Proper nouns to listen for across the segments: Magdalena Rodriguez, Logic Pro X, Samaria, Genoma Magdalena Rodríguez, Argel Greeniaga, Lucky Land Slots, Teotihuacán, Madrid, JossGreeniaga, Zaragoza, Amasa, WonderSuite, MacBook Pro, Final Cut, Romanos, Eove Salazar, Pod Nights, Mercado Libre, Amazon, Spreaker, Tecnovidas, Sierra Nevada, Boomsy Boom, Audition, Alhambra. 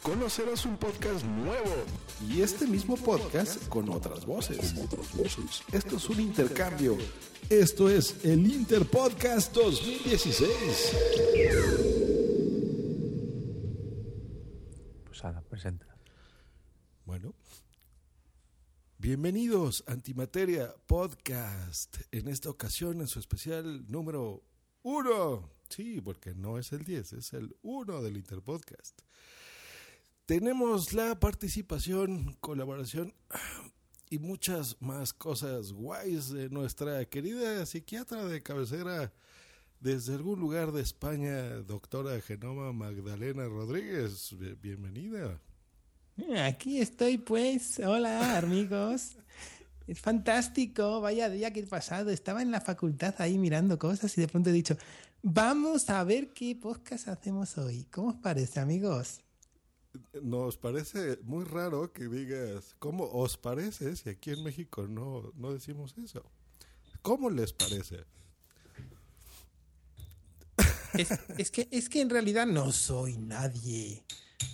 Conocerás un podcast nuevo y este mismo podcast con otras voces. Esto es un intercambio. Esto es el Interpodcast 2016. Pues ahora, presenta. Bueno, bienvenidos a Antimateria Podcast. En esta ocasión, en su especial número 1. Sí, porque no es el 10, es el 1 del Interpodcast. Tenemos la participación, colaboración y muchas más cosas guays de nuestra querida psiquiatra de cabecera desde algún lugar de España, doctora Genoma Magdalena Rodríguez. Bienvenida. Aquí estoy pues. Hola amigos. Es fantástico. Vaya día que he pasado. Estaba en la facultad ahí mirando cosas y de pronto he dicho, vamos a ver qué podcast hacemos hoy. ¿Cómo os parece, amigos? Nos parece muy raro que digas, ¿cómo os parece? Si aquí en México no decimos eso. ¿Cómo les parece? Es que en realidad no soy nadie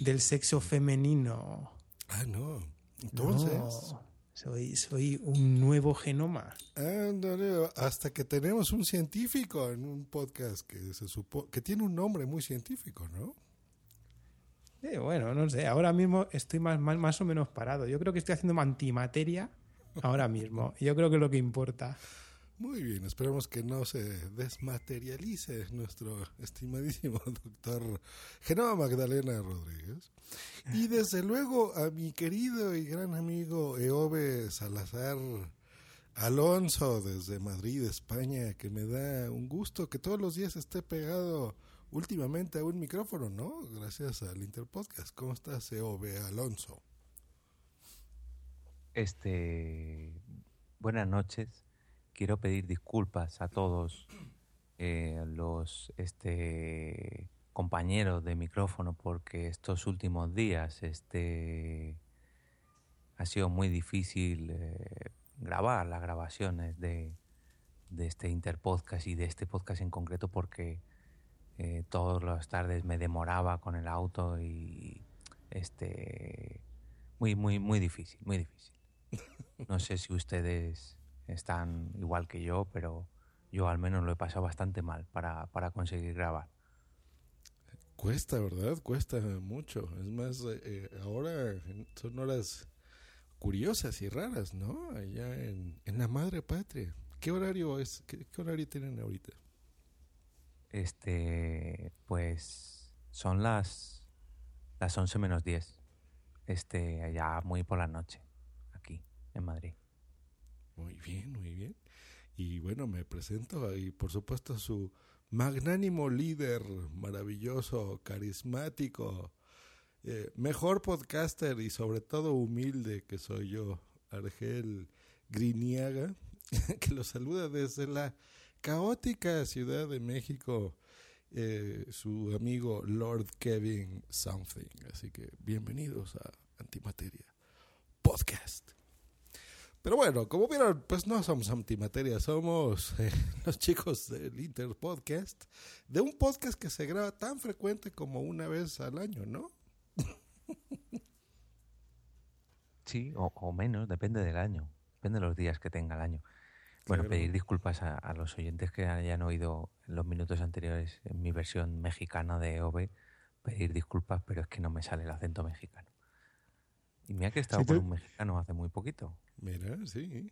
del sexo femenino. Ah, no. Entonces... No. Soy un nuevo genoma. Ándale, hasta que tenemos un científico en un podcast que se supone que tiene un nombre muy científico, ¿no? Bueno, no sé, ahora mismo estoy más o menos parado. Yo creo que estoy haciendo antimateria ahora mismo. Yo creo que es lo que importa. Muy bien, esperemos que no se desmaterialice nuestro estimadísimo doctor Genoma Magdalena Rodríguez. Y desde luego a mi querido y gran amigo Eove Salazar Alonso desde Madrid, España, que me da un gusto que todos los días esté pegado últimamente a un micrófono, ¿no? Gracias al Interpodcast. ¿Cómo estás, Eove Alonso? Buenas noches. Quiero pedir disculpas a todos los compañeros de micrófono porque estos últimos días ha sido muy difícil grabar las grabaciones de este Interpodcast y de este podcast en concreto porque todas las tardes me demoraba con el auto y muy difícil. No sé si ustedes están igual que yo, pero yo al menos lo he pasado bastante mal para conseguir grabar. Cuesta, ¿verdad? Cuesta mucho. Es más, ahora son horas curiosas y raras, ¿no? Allá en la madre patria. ¿Qué horario es? ¿Qué horario tienen ahorita? Pues son las 11:10. Ya muy por la noche, aquí, en Madrid. Muy bien, muy bien. Y bueno, me presento y por supuesto su magnánimo líder, maravilloso, carismático Mejor podcaster y sobre todo humilde que soy yo, Argel Greeniaga, que los saluda desde la caótica Ciudad de México, su amigo Lord Kevin Something. Así que bienvenidos a Antimateria Podcast. Pero bueno, como vieron, pues no somos Antimateria, somos los chicos del Interpodcast, de un podcast que se graba tan frecuente como una vez al año, ¿no? Sí, o menos, depende del año, depende de los días que tenga el año. Bueno, claro. Pedir disculpas a los oyentes que hayan oído los minutos anteriores en mi versión mexicana de Eove, pedir disculpas, pero es que no me sale el acento mexicano. Y mira que he estado con un mexicano hace muy poquito. Mira, sí.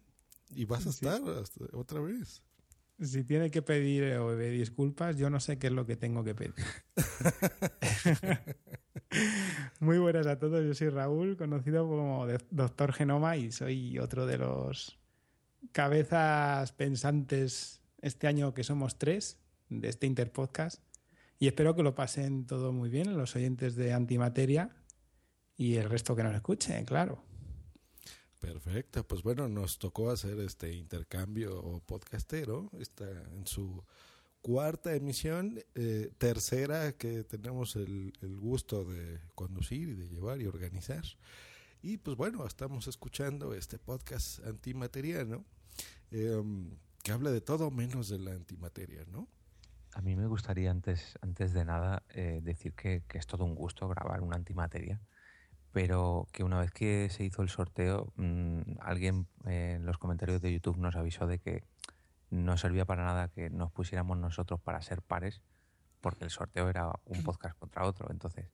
Y vas a estar hasta otra vez. Si tiene que pedir disculpas, yo no sé qué es lo que tengo que pedir. Muy buenas a todos. Yo soy Raúl, conocido como Doctor Genoma, y soy otro de los cabezas pensantes este año, que somos tres, de este Interpodcast. Y espero que lo pasen todo muy bien los oyentes de Antimateria y el resto que nos escuchen, claro. Perfecto, pues bueno, nos tocó hacer este intercambio podcastero, está en su cuarta emisión, tercera que tenemos el gusto de conducir y de llevar y organizar. Y pues bueno, estamos escuchando este podcast antimateriano, que habla de todo menos de la antimateria, ¿no? A mí me gustaría antes de nada decir que es todo un gusto grabar una antimateria. Pero que una vez que se hizo el sorteo, alguien en los comentarios de YouTube nos avisó de que no servía para nada que nos pusiéramos nosotros para ser pares, porque el sorteo era un podcast contra otro. Entonces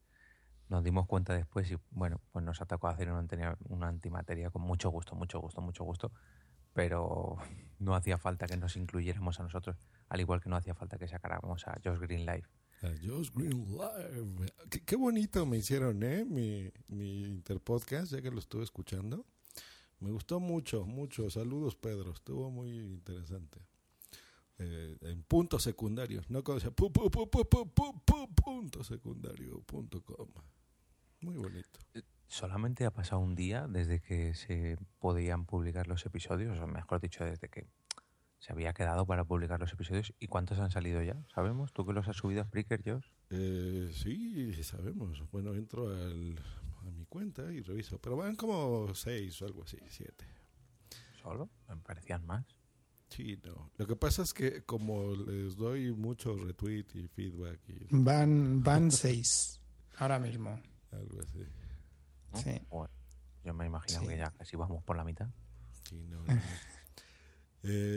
nos dimos cuenta después y bueno, pues nos atacó a hacer una antimateria con mucho gusto, pero no hacía falta que nos incluyéramos a nosotros, al igual que no hacía falta que sacáramos a JossGreeniaga. Qué bonito me hicieron, mi Interpodcast, ya que lo estuve escuchando. Me gustó mucho. Saludos, Pedro. Estuvo muy interesante. En puntos secundarios. No conocía. puntosecundario.com. Muy bonito. Solamente ha pasado un día desde que se podían publicar los episodios, o mejor dicho, desde que se había quedado para publicar los episodios. ¿Y cuántos han salido ya? ¿Sabemos? ¿Tú que los has subido a Spreaker, Joss? Sí, sabemos. Bueno, entro a mi cuenta y reviso. Pero van como 6 o algo así, 7. ¿Solo? ¿Me parecían más? Sí, no. Lo que pasa es que como les doy mucho retweet y feedback... Van 6 ahora mismo. Algo así. ¿No? Sí. Bueno, yo me imagino que ya casi vamos por la mitad. Sí, no.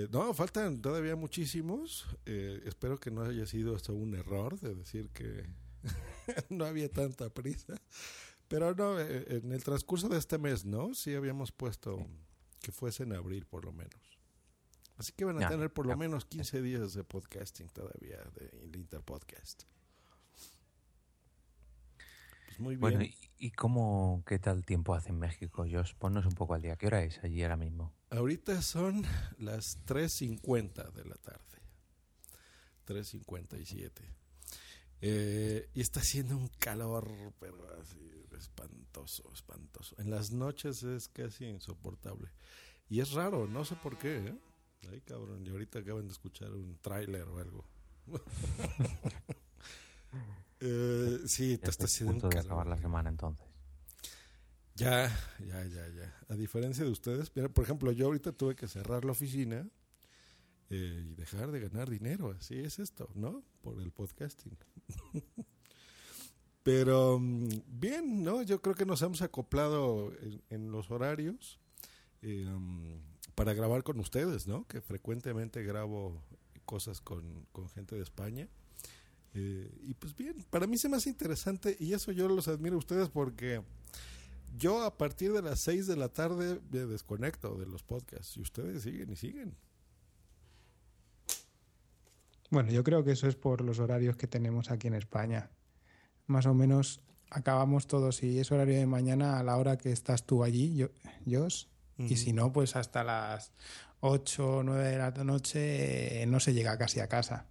No, faltan todavía muchísimos. Espero que no haya sido hasta un error de decir que no había tanta prisa. Pero no, en el transcurso de este mes, ¿no? Sí habíamos puesto que fuese en abril, por lo menos. Así que van a tener por lo menos 15 días de podcasting todavía, del Interpodcast. Pues muy bien. Bueno, ¿y cómo, qué tal tiempo hace en México, Joss? Ponnos un poco al día. ¿Qué hora es allí ahora mismo? Ahorita son las 3:50 de la tarde, 3:57, y está haciendo un calor, pero así espantoso. En las noches es casi insoportable, y es raro, no sé por qué, ¿eh? Ay, cabrón, y ahorita acaban de escuchar un tráiler o algo. Sí, está haciendo un calor. ¿Puedes acabar la semana entonces? Ya. A diferencia de ustedes, mira, por ejemplo, yo ahorita tuve que cerrar la oficina y dejar de ganar dinero. Así es esto, ¿no? Por el podcasting. Pero bien, ¿no? Yo creo que nos hemos acoplado en los horarios para grabar con ustedes, ¿no? Que frecuentemente grabo cosas con gente de España. Y pues bien, para mí se me hace interesante y eso yo los admiro a ustedes porque... Yo a partir de las 6 de la tarde me desconecto de los podcasts y ustedes siguen. Bueno, yo creo que eso es por los horarios que tenemos aquí en España. Más o menos acabamos todos, si es horario de mañana, a la hora que estás tú allí, Joss. Uh-huh. Y si no, pues hasta las 8 o 9 de la noche no se llega casi a casa.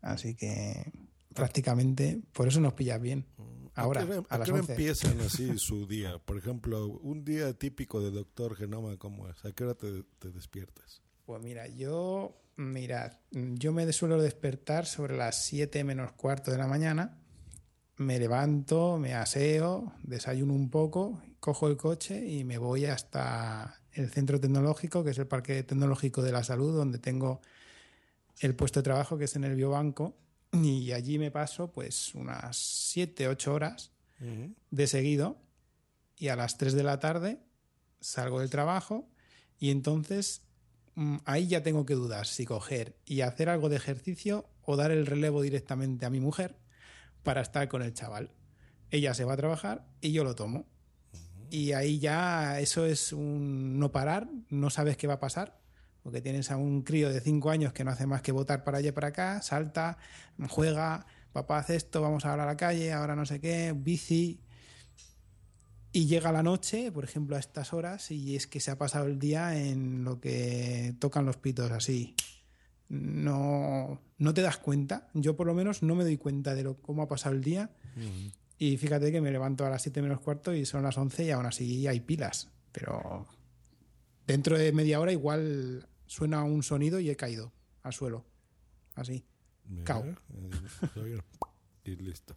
Así que prácticamente por eso nos pillas bien. Ahora, ¿a qué hora empiezan así su día? Por ejemplo, un día típico de Doctor Genoma, ¿cómo es? ¿A qué hora te despiertas? Pues mira, yo me suelo despertar sobre las 7:15 de la mañana. Me levanto, me aseo, desayuno un poco, cojo el coche y me voy hasta el centro tecnológico, que es el Parque Tecnológico de la Salud, donde tengo el puesto de trabajo, que es en el biobanco, y allí me paso pues unas 7-8 horas de seguido, y a las 3 de la tarde salgo del trabajo y entonces ahí ya tengo que dudar si coger y hacer algo de ejercicio o dar el relevo directamente a mi mujer para estar con el chaval. Ella se va a trabajar y yo lo tomo. Y ahí ya eso es un no parar, no sabes qué va a pasar, porque tienes a un crío de 5 años que no hace más que botar para allá y para acá, salta, juega, papá hace esto, vamos ahora a la calle, ahora no sé qué, bici. Y llega la noche, por ejemplo, a estas horas, y es que se ha pasado el día en lo que tocan los pitos así. No te das cuenta, yo por lo menos no me doy cuenta de cómo ha pasado el día. Y fíjate que me levanto a las 7:15 y son las 11 y aún así hay pilas, pero dentro de media hora igual suena un sonido y he caído al suelo así, cao, y listo.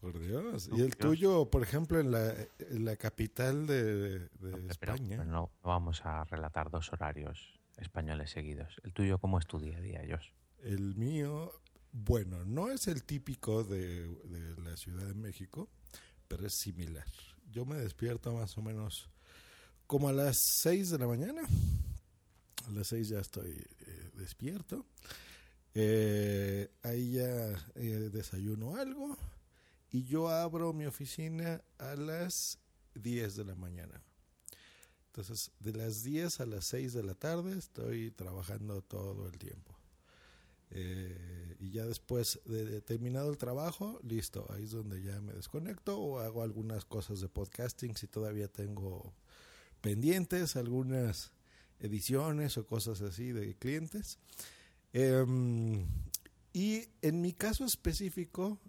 Por Dios. ¿Y el tuyo, por ejemplo, en la capital de España? Pero no vamos a relatar 2 horarios españoles seguidos. ¿El tuyo cómo es tu día a día, Joss? El mío, bueno, no es el típico de la Ciudad de México, pero es similar. Yo me despierto más o menos como a las 6 de la mañana. A las 6 ya estoy despierto. Ahí ya desayuno algo y yo abro mi oficina a las 10 de la mañana. Entonces, de las 10 a las 6 de la tarde estoy trabajando todo el tiempo. Y ya después de terminado el trabajo, listo, ahí es donde ya me desconecto o hago algunas cosas de podcasting si todavía tengo pendientes, algunas ediciones o cosas así de clientes. Y en mi caso específico,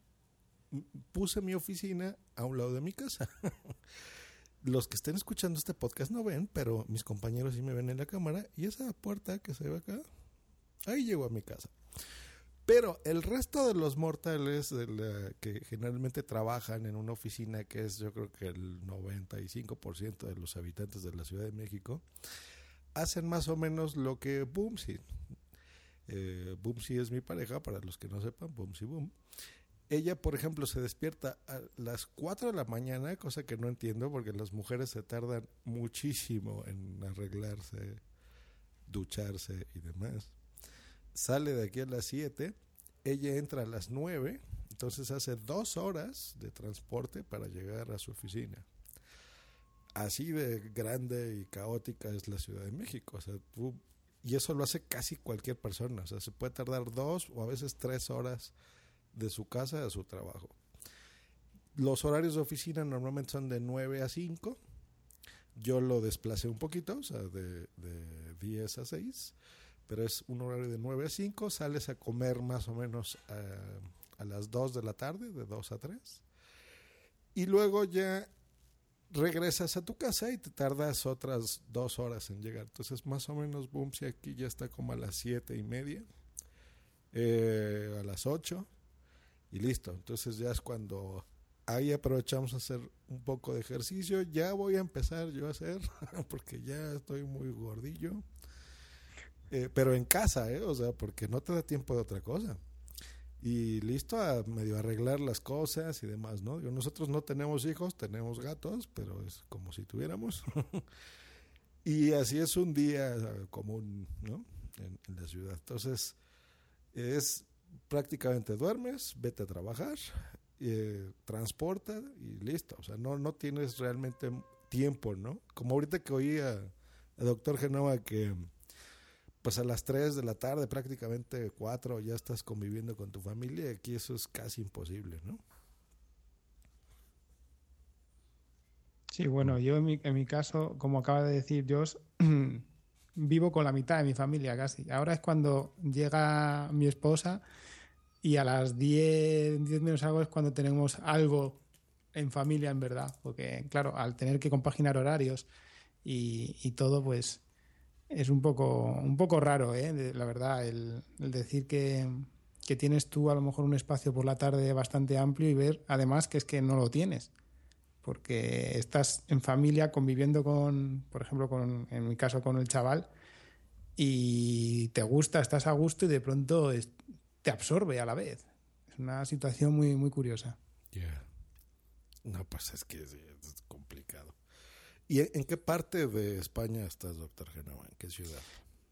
puse mi oficina a un lado de mi casa. Los que estén escuchando este podcast no ven, pero mis compañeros sí me ven en la cámara. Y esa puerta que se ve acá, ahí llego a mi casa. Pero el resto de los mortales que generalmente trabajan en una oficina, que es yo creo que el 95% de los habitantes de la Ciudad de México, hacen más o menos lo que Boomsy. Boomsy es mi pareja, para los que no sepan, Boomsy Boom. Ella, por ejemplo, se despierta a las 4 de la mañana, cosa que no entiendo porque las mujeres se tardan muchísimo en arreglarse, ducharse y demás. Sale de aquí a las 7, ella entra a las 9, entonces hace 2 horas de transporte para llegar a su oficina. Así de grande y caótica es la Ciudad de México, o sea, y eso lo hace casi cualquier persona, o sea, se puede tardar 2 o a veces 3 horas de su casa a su trabajo. Los horarios de oficina normalmente son de 9 a 5. Yo lo desplacé un poquito, o sea, de 10 a 6. Pero es un horario de 9 a 5. Sales a comer más o menos a las 2 de la tarde, de 2 a 3. Y luego ya regresas a tu casa y te tardas otras 2 horas en llegar. Entonces, más o menos, boom, si aquí ya está como a las 7:30, a las 8. Y listo, entonces ya es cuando ahí aprovechamos a hacer un poco de ejercicio. Ya voy a empezar yo a hacer, porque ya estoy muy gordillo. Pero en casa, o sea, porque no te da tiempo de otra cosa. Y listo, a medio arreglar las cosas y demás, ¿no? Digo, nosotros no tenemos hijos, tenemos gatos, pero es como si tuviéramos. Y así es un día común, ¿no? En la ciudad. Entonces, es... prácticamente duermes, vete a trabajar, transporta y listo. O sea, no tienes realmente tiempo, ¿no? Como ahorita que oí a Doctor Genova que pues a las 3 de la tarde, prácticamente 4, ya estás conviviendo con tu familia. Aquí eso es casi imposible, ¿no? Sí, bueno, yo en mi caso, como acaba de decir Joss, vivo con la mitad de mi familia casi. Ahora es cuando llega mi esposa y a las 10 menos algo es cuando tenemos algo en familia en verdad, porque claro, al tener que compaginar horarios y todo, pues es un poco raro, la verdad, el decir que tienes tú a lo mejor un espacio por la tarde bastante amplio y ver además que es que no lo tienes, porque estás en familia conviviendo con, por ejemplo, en mi caso con el chaval, y te gusta, estás a gusto y de pronto te absorbe a la vez. Es una situación muy, muy curiosa. Yeah. No, pues es que es complicado. ¿Y en qué parte de España estás, doctor Genova? ¿En qué ciudad?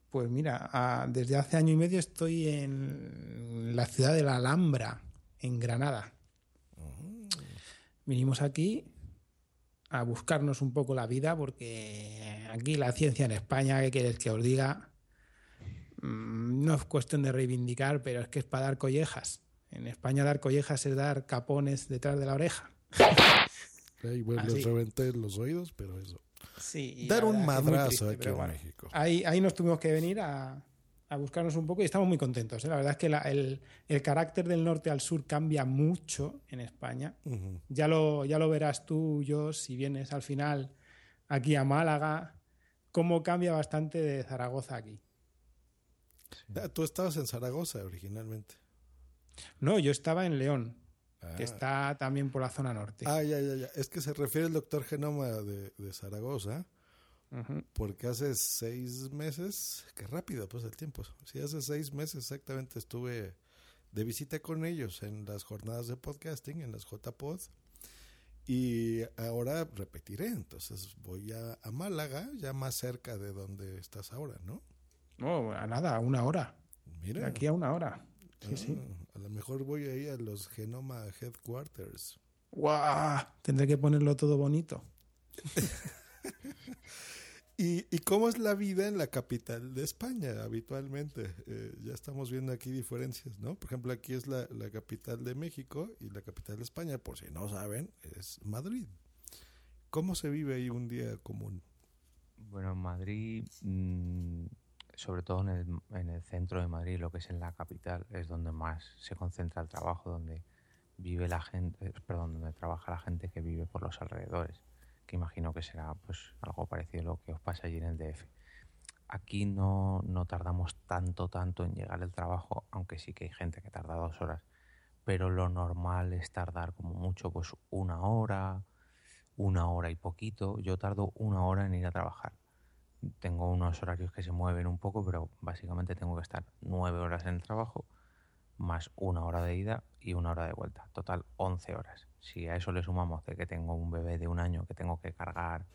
Pues mira, desde hace año y medio estoy en la ciudad de la Alhambra, en Granada. Uh-huh. Vinimos aquí a buscarnos un poco la vida, porque aquí la ciencia en España, ¿qué quieres que os diga? No es cuestión de reivindicar, pero es que es para dar collejas. En España dar collejas es dar capones detrás de la oreja. Y bueno, les reventé los oídos, pero eso. Sí, dar un madrazo aquí en México. Ahí nos tuvimos que venir a buscarnos un poco y estamos muy contentos. La verdad es que el carácter del norte al sur cambia mucho en España. Uh-huh. Ya lo verás tú, yo, si vienes al final aquí a Málaga, cómo cambia bastante de Zaragoza aquí. Tú estabas en Zaragoza originalmente. No, yo estaba en León. Que está también por la zona norte. Ya. Es que se refiere el doctor Genoma de Zaragoza, uh-huh. Porque hace 6 meses, qué rápido pues el tiempo. Sí, hace 6 meses exactamente estuve de visita con ellos en las jornadas de podcasting, en las JPod, y ahora repetiré. Entonces voy a Málaga, ya más cerca de donde estás ahora, ¿no? No, a nada, a 1 hora. Mira. De aquí a 1 hora. Sí. A lo mejor voy ahí a los Genoma Headquarters. ¡Guau! Tendré que ponerlo todo bonito. ¿Y cómo es la vida en la capital de España habitualmente? Ya estamos viendo aquí diferencias, ¿no? Por ejemplo, aquí es la capital de México, y la capital de España, por si no saben, es Madrid. ¿Cómo se vive ahí un día común? Bueno, en Madrid... sobre todo en el centro de Madrid, lo que es en la capital, es donde más se concentra el trabajo, donde vive la gente, donde trabaja la gente que vive por los alrededores, que imagino que será pues algo parecido a lo que os pasa allí en el DF. Aquí no tardamos tanto en llegar al trabajo, aunque sí que hay gente que tarda 2 horas, pero lo normal es tardar como mucho pues 1 hora y poquito. Yo tardo 1 hora en ir a trabajar. Tengo unos horarios que se mueven un poco, pero básicamente tengo que estar 9 horas en el trabajo, más 1 hora de ida y 1 hora de vuelta. Total, 11 horas. Si a eso le sumamos de que tengo un bebé de 1 año que tengo que cargar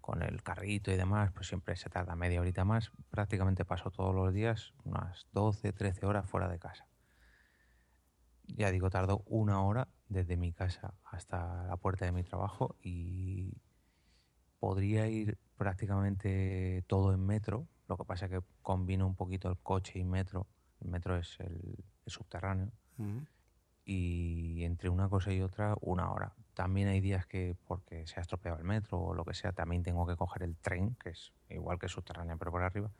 con el carrito y demás, pues siempre se tarda media horita más. Prácticamente paso todos los días unas 12, 13 horas fuera de casa. Ya digo, tardo 1 hora desde mi casa hasta la puerta de mi trabajo y podría ir prácticamente todo en metro. Lo que pasa es que combino un poquito el coche y metro. El metro es el subterráneo. Uh-huh. Y entre una cosa y otra, 1 hora. También hay días que, porque se ha estropeado el metro o lo que sea, también tengo que coger el tren, que es igual que el subterráneo, pero por arriba.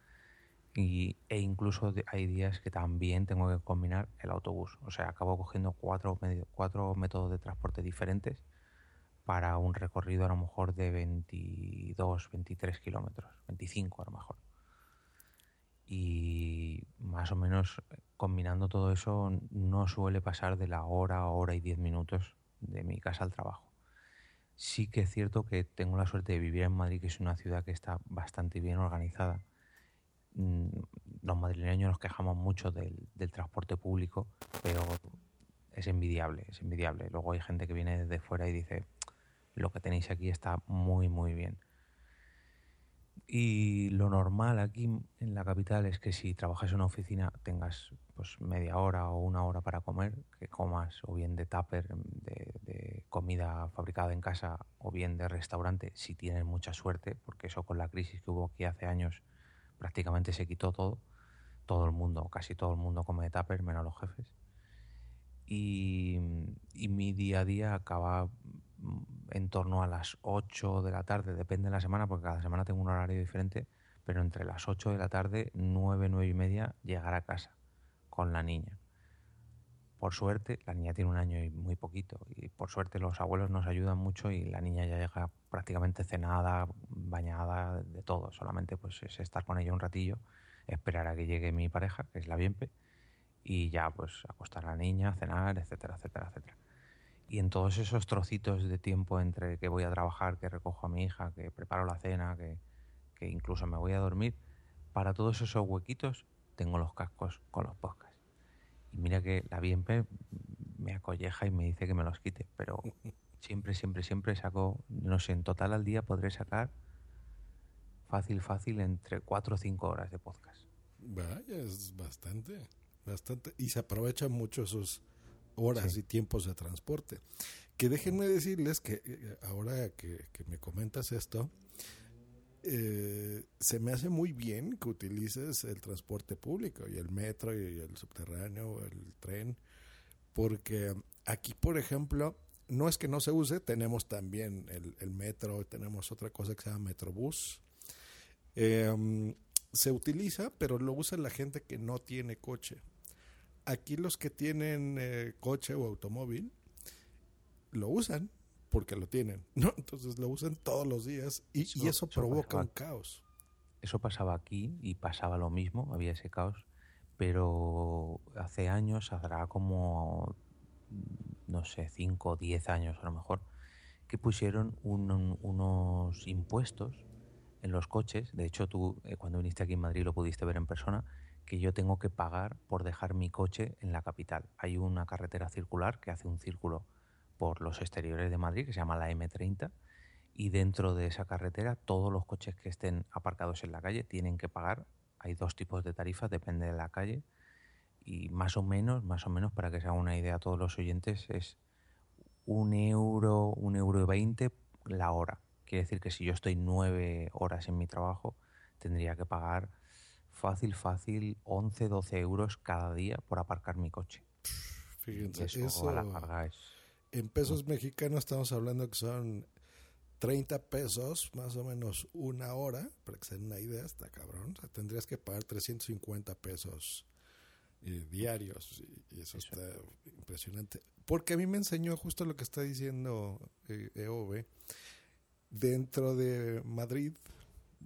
E incluso hay días que también tengo que combinar el autobús. O sea, acabo cogiendo cuatro métodos de transporte diferentes para un recorrido a lo mejor de 22, 23 kilómetros, 25 a lo mejor. Y más o menos combinando todo eso no suele pasar de la hora y 10 minutos de mi casa al trabajo. Sí que es cierto que tengo la suerte de vivir en Madrid, que es una ciudad que está bastante bien organizada. Los madrileños nos quejamos mucho del transporte público, pero es envidiable. Luego hay gente que viene desde fuera y dice... lo que tenéis aquí está muy, muy bien. Y lo normal aquí en la capital es que si trabajas en una oficina tengas pues media hora o 1 hora para comer, que comas o bien de tupper, de comida fabricada en casa, o bien de restaurante, si tienes mucha suerte, porque eso con la crisis que hubo aquí hace años prácticamente se quitó todo. Todo el mundo, casi todo el mundo come de tupper, menos los jefes. Y mi día a día acaba en torno a las 8 de la tarde, depende de la semana, porque cada semana tengo un horario diferente, pero entre las 8 de la tarde, 9, 9 y media, llegar a casa con la niña. Por suerte, la niña tiene 1 año y muy poquito, y por suerte los abuelos nos ayudan mucho y la niña ya llega prácticamente cenada, bañada, de todo. Solamente pues es estar con ella un ratillo, esperar a que llegue mi pareja, que es la bienpe, y ya pues acostar a la niña, cenar, etcétera, etcétera, etcétera. Y en todos esos trocitos de tiempo entre que voy a trabajar, que recojo a mi hija, que preparo la cena, que incluso me voy a dormir, para todos esos huequitos tengo los cascos con los podcasts. Y mira que la BMP me acolleja y me dice que me los quite, pero siempre saco, no sé, en total al día podré sacar fácil entre 4 o 5 horas de podcast. Vaya, es bastante. Y se aprovechan mucho esos horas sí. Y tiempos de transporte. Que déjenme decirles que ahora que me comentas esto, se me hace muy bien que utilices el transporte público y el metro y el subterráneo, el tren, porque aquí, por ejemplo, no es que no se use, tenemos también el metro, tenemos otra cosa que se llama Metrobús. Se utiliza, pero lo usa la gente que no tiene coche. Aquí los que tienen coche o automóvil lo usan porque lo tienen, ¿no? Entonces lo usan todos los días y eso provoca un caos. Eso pasaba aquí y pasaba lo mismo, había ese caos, pero hace años, habrá como, no sé, 5 o 10 años a lo mejor, que pusieron unos impuestos en los coches. De hecho, tú cuando viniste aquí en Madrid lo pudiste ver en persona, que yo tengo que pagar por dejar mi coche en la capital. Hay una carretera circular que hace un círculo por los exteriores de Madrid, que se llama la M30, y dentro de esa carretera todos los coches que estén aparcados en la calle tienen que pagar. Hay 2 tipos de tarifas, depende de la calle, y más o menos, para que se hagan una idea a todos los oyentes, es 1,20 € la hora. Quiere decir que si yo estoy 9 horas en mi trabajo, tendría que pagar fácil 11-12 € cada día por aparcar mi coche. Fíjense, eso a la carga es... En pesos mexicanos estamos hablando que son 30 pesos, más o menos una hora, para que se den una idea, está cabrón. O sea, tendrías que pagar 350 pesos diarios y eso está impresionante. Porque a mí me enseñó justo lo que está diciendo Eove. Dentro de Madrid,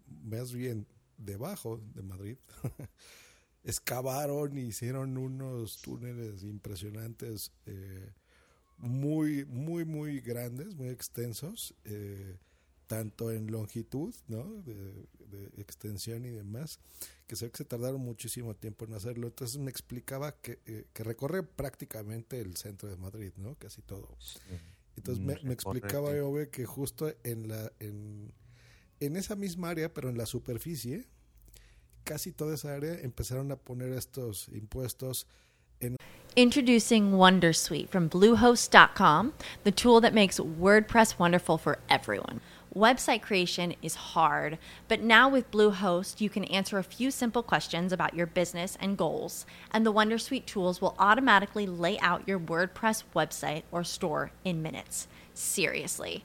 más bien debajo de Madrid, excavaron y hicieron unos túneles impresionantes, muy, muy, muy grandes, muy extensos, tanto en longitud, ¿no? de extensión y demás, que se ve que se tardaron muchísimo tiempo en hacerlo. Entonces me explicaba que recorre prácticamente el centro de Madrid, ¿no? Casi todo. Sí. Entonces me explicaba Eove que justo en esa misma área, pero en la superficie, casi toda esa área, empezaron a poner estos impuestos. Introducing WonderSuite from Bluehost.com, the tool that makes WordPress wonderful for everyone. Website creation is hard, but now with Bluehost, you can answer a few simple questions about your business and goals, and the WonderSuite tools will automatically lay out your WordPress website or store in minutes. Seriously.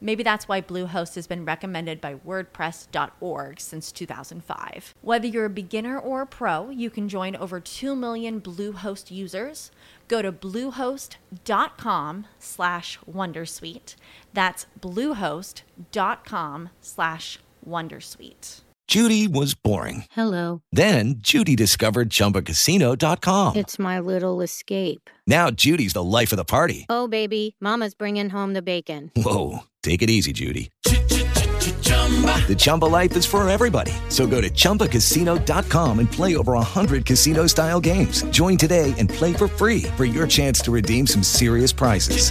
Maybe that's why Bluehost has been recommended by WordPress.org since 2005. Whether you're a beginner or a pro, you can join over 2 million Bluehost users. Go to bluehost.com/wondersuite. That's bluehost.com/wondersuite. Judy was boring. Hello. Then Judy discovered ChumbaCasino.com. It's my little escape. Now Judy's the life of the party. Oh, baby, mama's bringing home the bacon. Whoa, take it easy, Judy. The Chumba life is for everybody. So go to ChumbaCasino.com and play over 100 casino-style games. Join today and play for free for your chance to redeem some serious prizes.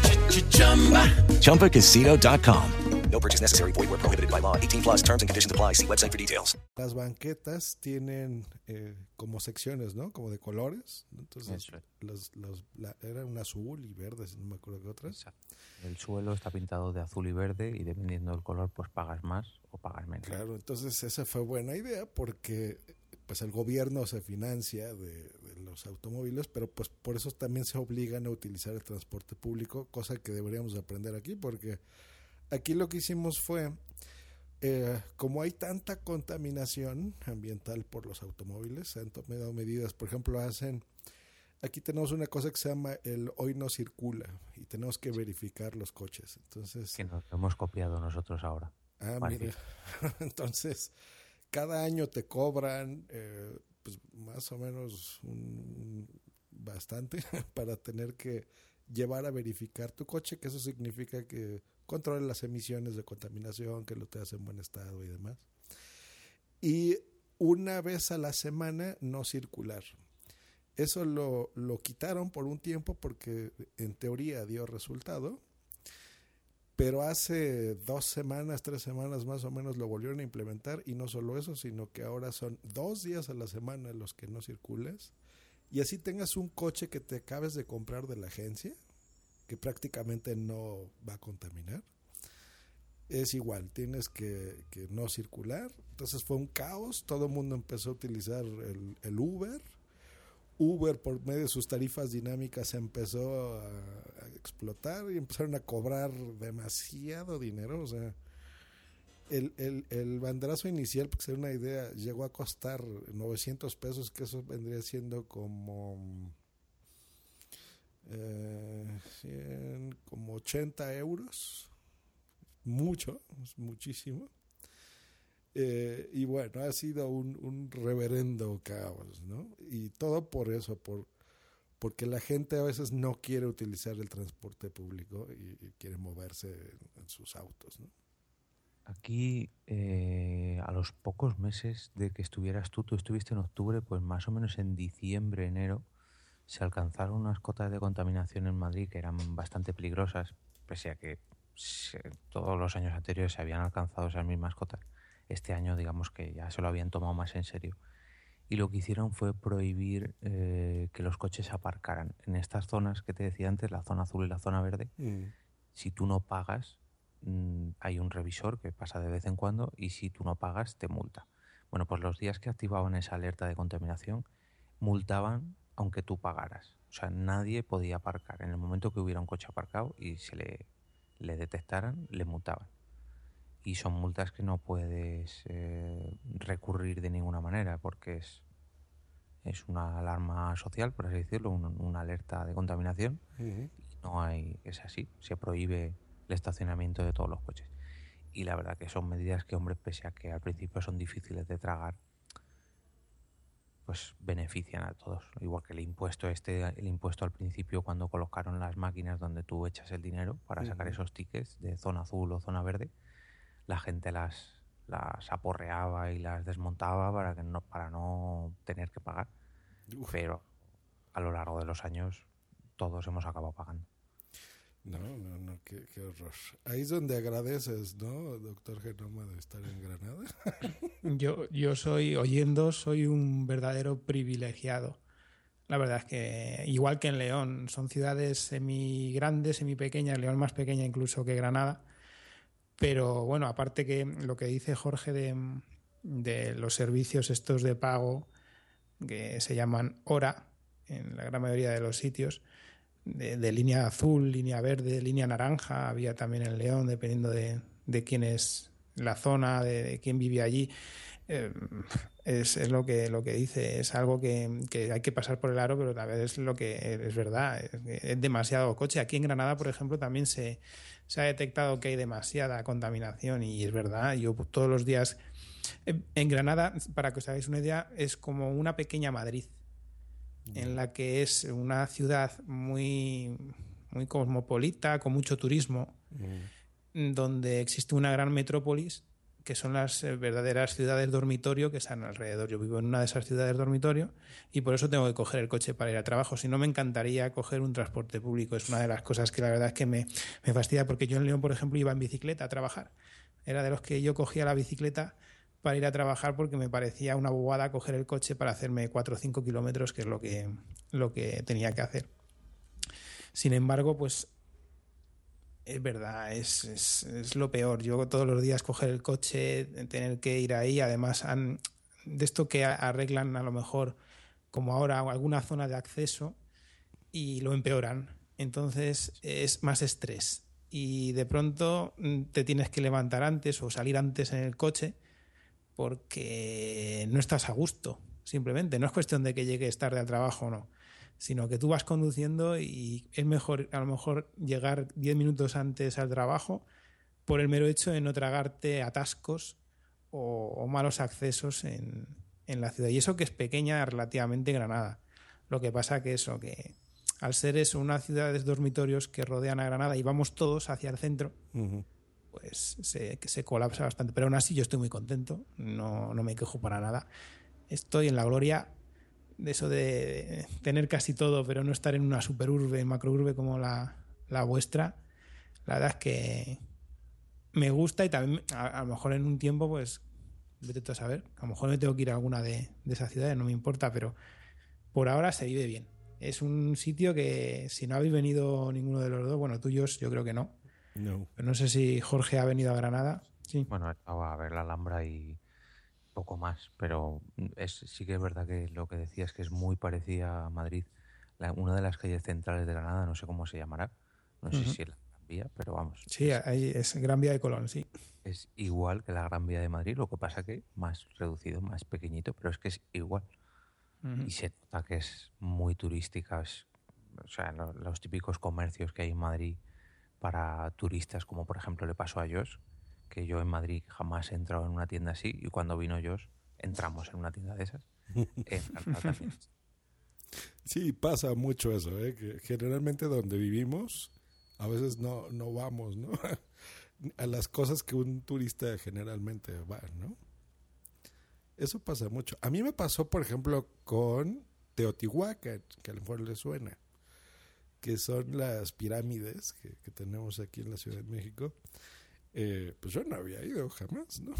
ChumbaCasino.com. No purchase necessary. Void where prohibited by law. 18 plus terms and conditions apply. See website for details. Las banquetas tienen como secciones, ¿no? Como de colores. Entonces, era un azul y verde, no me acuerdo qué otras. Exacto. El suelo está pintado de azul y verde y dependiendo del color, pues pagas más o pagas menos. Claro, entonces esa fue buena idea porque pues el gobierno se financia de los automóviles, pero pues por eso también se obligan a utilizar el transporte público, cosa que deberíamos aprender aquí, porque aquí lo que hicimos fue, como hay tanta contaminación ambiental por los automóviles, se han tomado medidas. Por ejemplo, aquí tenemos una cosa que se llama el hoy no circula y tenemos que verificar los coches. Entonces, que nos hemos copiado nosotros ahora. Ah, mira. Entonces, cada año te cobran pues más o menos bastante para tener que llevar a verificar tu coche, que eso significa que controle las emisiones de contaminación, que lo te hace en buen estado y demás. Y una vez a la semana no circular. Eso lo quitaron por un tiempo porque en teoría dio resultado. Pero hace 2 semanas, 3 semanas más o menos lo volvieron a implementar y no solo eso, sino que ahora son 2 días a la semana los que no circulas y así tengas un coche que te acabes de comprar de la agencia, que prácticamente no va a contaminar, es igual, tienes que no circular. Entonces fue un caos, todo el mundo empezó a utilizar el Uber. Uber por medio de sus tarifas dinámicas empezó a explotar y empezaron a cobrar demasiado dinero. O sea, el banderazo inicial, para que se dé una idea, llegó a costar 900 pesos, que eso vendría siendo como, 100, como 80 euros. Mucho, es muchísimo. Y bueno, ha sido un reverendo caos, ¿no? Y todo por eso, porque la gente a veces no quiere utilizar el transporte público y quiere moverse en sus autos, ¿no? Aquí, a los pocos meses de que estuvieras tú estuviste en octubre, pues más o menos en diciembre, enero, se alcanzaron unas cotas de contaminación en Madrid que eran bastante peligrosas, pese a que todos los años anteriores se habían alcanzado esas mismas cotas. Este año, digamos que ya se lo habían tomado más en serio. Y lo que hicieron fue prohibir que los coches aparcaran. En estas zonas que te decía antes, la zona azul y la zona verde, si tú no pagas, hay un revisor que pasa de vez en cuando y si tú no pagas, te multa. Bueno, pues los días que activaban esa alerta de contaminación, multaban aunque tú pagaras. O sea, nadie podía aparcar. En el momento que hubiera un coche aparcado y se le detectaran, le multaban. Y son multas que no puedes recurrir de ninguna manera porque es una alarma social, por así decirlo, una alerta de contaminación. Uh-huh. Es así, se prohíbe el estacionamiento de todos los coches. Y la verdad que son medidas que, hombre, pese a que al principio son difíciles de tragar, pues benefician a todos. Igual que el impuesto al principio cuando colocaron las máquinas donde tú echas el dinero para uh-huh. sacar esos tickets de zona azul o zona verde, la gente las aporreaba y las desmontaba para no tener que pagar. Uf. Pero a lo largo de los años todos hemos acabado pagando. No, qué horror. Ahí es donde agradeces, ¿no, Doctor Genoma, de estar en Granada? Yo soy un verdadero privilegiado. La verdad es que, igual que en León, son ciudades semigrandes, semipequeñas, León más pequeña incluso que Granada. Pero bueno, aparte que lo que dice Jorge de los servicios estos de pago que se llaman hora en la gran mayoría de los sitios, de línea azul, línea verde, línea naranja, había también en León, dependiendo de quién es la zona, de quién vive allí, es lo que dice, es algo que hay que pasar por el aro, pero tal vez es lo que es verdad, es demasiado coche. Aquí en Granada, por ejemplo, también se ha detectado que hay demasiada contaminación y es verdad, yo todos los días en Granada, para que os hagáis una idea, es como una pequeña Madrid, en la que es una ciudad muy, muy cosmopolita, con mucho turismo, donde existe una gran metrópolis que son las verdaderas ciudades dormitorio que están alrededor. Yo vivo en una de esas ciudades dormitorio y por eso tengo que coger el coche para ir a trabajo. Si no, me encantaría coger un transporte público. Es una de las cosas que la verdad es que me fastidia, porque yo en León, por ejemplo, iba en bicicleta a trabajar. Era de los que yo cogía la bicicleta para ir a trabajar porque me parecía una bobada coger el coche para hacerme 4 o 5 kilómetros, que es lo que tenía que hacer. Sin embargo, pues es verdad, es lo peor. Yo todos los días coger el coche, tener que ir ahí. Además, de esto que arreglan a lo mejor, como ahora, alguna zona de acceso y lo empeoran. Entonces es más estrés. Y de pronto te tienes que levantar antes o salir antes en el coche porque no estás a gusto. Simplemente no es cuestión de que llegues tarde al trabajo o no, sino que tú vas conduciendo y es mejor a lo mejor llegar 10 minutos antes al trabajo por el mero hecho de no tragarte atascos o malos accesos en la ciudad. Y eso que es pequeña relativamente Granada. Lo que pasa que eso, que al ser eso una ciudad de dormitorios que rodean a Granada y vamos todos hacia el centro, uh-huh, pues se colapsa bastante. Pero aún así yo estoy muy contento, no me quejo para nada. Estoy en la gloria de eso de tener casi todo, pero no estar en una superurbe, macrourbe como la vuestra. La verdad es que me gusta y también a lo mejor en un tiempo, pues vete a saber, a lo mejor me tengo que ir a alguna de esas ciudades, no me importa, pero por ahora se vive bien. Es un sitio que si no habéis venido ninguno de los dos, bueno, tuyos yo creo que no. Pero no sé si Jorge ha venido a Granada. Sí. Bueno, he estado a ver la Alhambra y poco más, pero sí que es verdad que lo que decías, que es muy parecida a Madrid. Una de las calles centrales de Granada, no sé cómo se llamará, no sé si es la Gran Vía, pero vamos. Sí, ahí es Gran Vía de Colón, sí. Es igual que la Gran Vía de Madrid, lo que pasa que más reducido, más pequeñito, pero es que es igual. Uh-huh. Y se nota que es muy turística, o sea, los típicos comercios que hay en Madrid para turistas, como por ejemplo le pasó a Joss, que yo en Madrid jamás he entrado en una tienda así, y cuando vino Joss entramos en una tienda de esas. Sí, pasa mucho eso, que generalmente donde vivimos a veces no vamos, ¿no? A las cosas que un turista generalmente va, ¿no? Eso pasa mucho. A mí me pasó, por ejemplo, con Teotihuacán, que a lo mejor le suena, que son las pirámides que tenemos aquí en la Ciudad de México. Pues yo no había ido jamás, ¿no?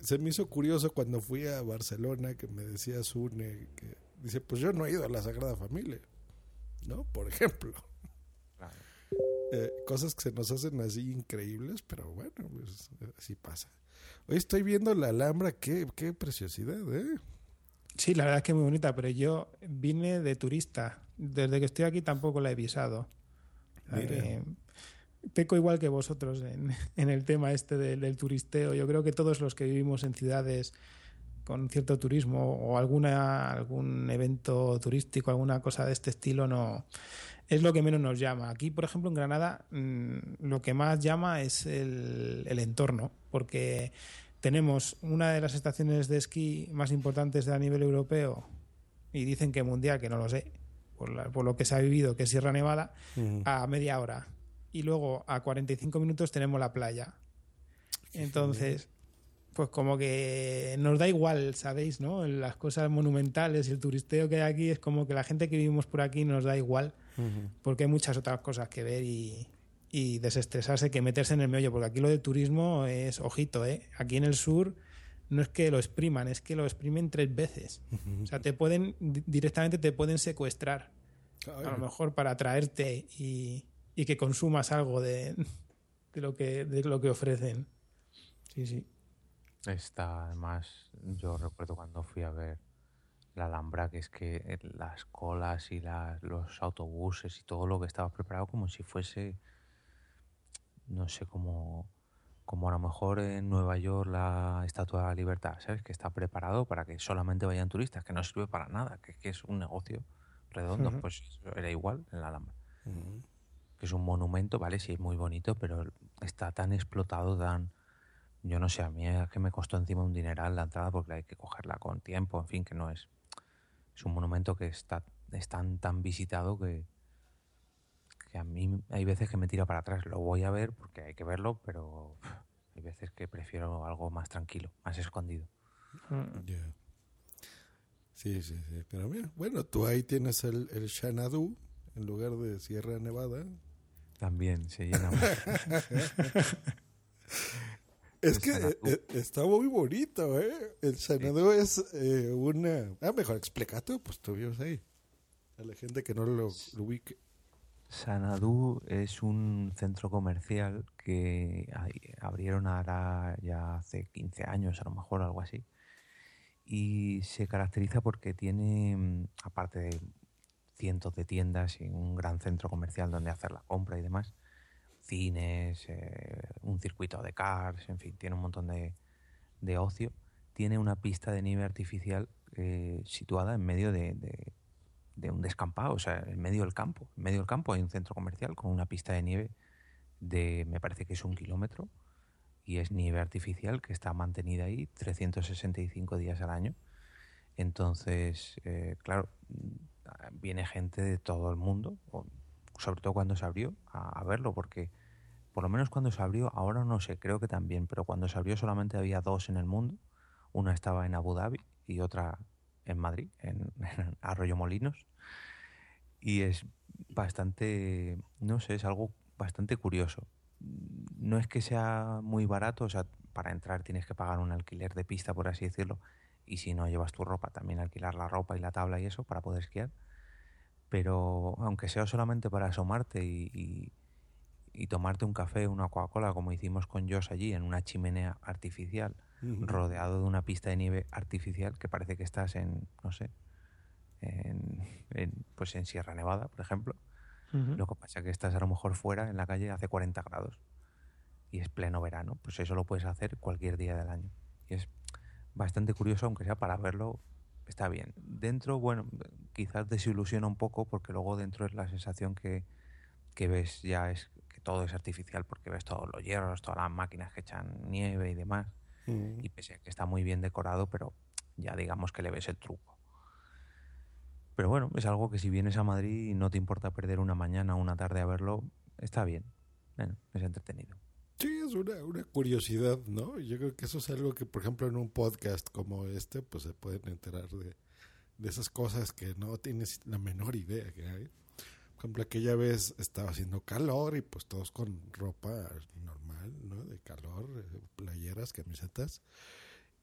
Se me hizo curioso cuando fui a Barcelona, que me decía Sune, que dice, pues yo no he ido a la Sagrada Familia, ¿no? Por ejemplo. Claro. Cosas que se nos hacen así increíbles, pero bueno, pues así pasa. Hoy estoy viendo la Alhambra, qué preciosidad, ¿eh? Sí, la verdad es que es muy bonita, pero yo vine de turista. Desde que estoy aquí tampoco la he visado. Mira. Peco igual que vosotros en el tema este del turisteo. Yo creo que todos los que vivimos en ciudades con cierto turismo o algún evento turístico, alguna cosa de este estilo, no es lo que menos nos llama. Aquí, por ejemplo, en Granada, lo que más llama es el entorno, porque tenemos una de las estaciones de esquí más importantes a nivel europeo y dicen que mundial, que no lo sé, por lo que se ha vivido, que es Sierra Nevada, a media hora. Y luego a 45 minutos tenemos la playa. Entonces, pues como que nos da igual, ¿sabéis? ¿No? Las cosas monumentales y el turisteo que hay aquí es como que la gente que vivimos por aquí nos da igual, porque hay muchas otras cosas que ver y desestresarse que meterse en el meollo, porque aquí lo del turismo es, ojito, ¿eh? Aquí en el sur no es que lo expriman, es que lo exprimen 3 veces. O sea, directamente te pueden secuestrar. A lo mejor para traerte y que consumas algo de lo que ofrecen. Sí, sí. Además, yo recuerdo cuando fui a ver la Alhambra, que es que las colas y los autobuses y todo lo que estaba preparado como si fuese, no sé, como a lo mejor en Nueva York la Estatua de la Libertad, ¿sabes? Que está preparado para que solamente vayan turistas, que no sirve para nada, que es un negocio redondo. Uh-huh. Pues era igual en la Alhambra. Uh-huh. Que es un monumento, vale, sí, es muy bonito, pero está tan explotado, yo no sé, a mí es que me costó encima un dineral la entrada porque hay que cogerla con tiempo, en fin, que no es un monumento que es tan visitado que a mí hay veces que me tira para atrás. Lo voy a ver porque hay que verlo, pero Hay veces que prefiero algo más tranquilo, más escondido. Yeah. Sí, sí, sí. Pero mira, bueno, tú ahí tienes el Xanadú en lugar de Sierra Nevada. También se llena más. Es que está muy bonito, ¿eh? El Xanadú es una... Ah, mejor explica tú, pues tú vives ahí. A la gente que no lo ubique. Xanadú es un centro comercial que abrieron ahora ya hace 15 años, a lo mejor, algo así. Y se caracteriza porque tiene, aparte de cientos de tiendas y un gran centro comercial donde hacer la compra y demás... cines, un circuito de cars, en fin, tiene un montón de ocio. Tiene una pista de nieve artificial situada en medio de un descampado, o sea, en medio del campo. En medio del campo hay un centro comercial con una pista de nieve de, me parece que es 1 kilómetro, y es nieve artificial que está mantenida ahí 365 días al año. Entonces, claro, viene gente de todo el mundo, sobre todo cuando se abrió, a verlo, porque por lo menos cuando se abrió, ahora no sé, creo que también, pero cuando se abrió solamente había 2 en el mundo. Una estaba en Abu Dhabi y otra en Madrid, en Arroyomolinos. Y es bastante, no sé, es algo bastante curioso. No es que sea muy barato, o sea, para entrar tienes que pagar un alquiler de pista, por así decirlo, y si no llevas tu ropa, también alquilar la ropa y la tabla y eso para poder esquiar. Pero aunque sea solamente para asomarte y tomarte un café, una Coca-Cola, como hicimos con Joss allí, en una chimenea artificial, rodeado de una pista de nieve artificial que parece que estás en, no sé, pues en Sierra Nevada, por ejemplo. Lo que pasa es que estás a lo mejor fuera, en la calle, hace 40 grados y es pleno verano. Pues eso lo puedes hacer cualquier día del año. Y es bastante curioso, aunque sea para verlo. Está bien. Dentro, bueno, quizás desilusiona un poco porque luego dentro es la sensación que ves ya es que todo es artificial porque ves todos los hierros, todas las máquinas que echan nieve y demás. Y pese a que está muy bien decorado, pero ya digamos que le ves el truco. Pero bueno, es algo que si vienes a Madrid y no te importa perder una mañana o una tarde a verlo, está bien. Bueno, es entretenido. Sí, es una curiosidad, ¿no? Yo creo que eso es algo que, por ejemplo, en un podcast como este, pues se pueden enterar de esas cosas que no tienes la menor idea que hay. Por ejemplo, aquella vez estaba haciendo calor y pues todos con ropa normal, ¿no? De calor, playeras, camisetas.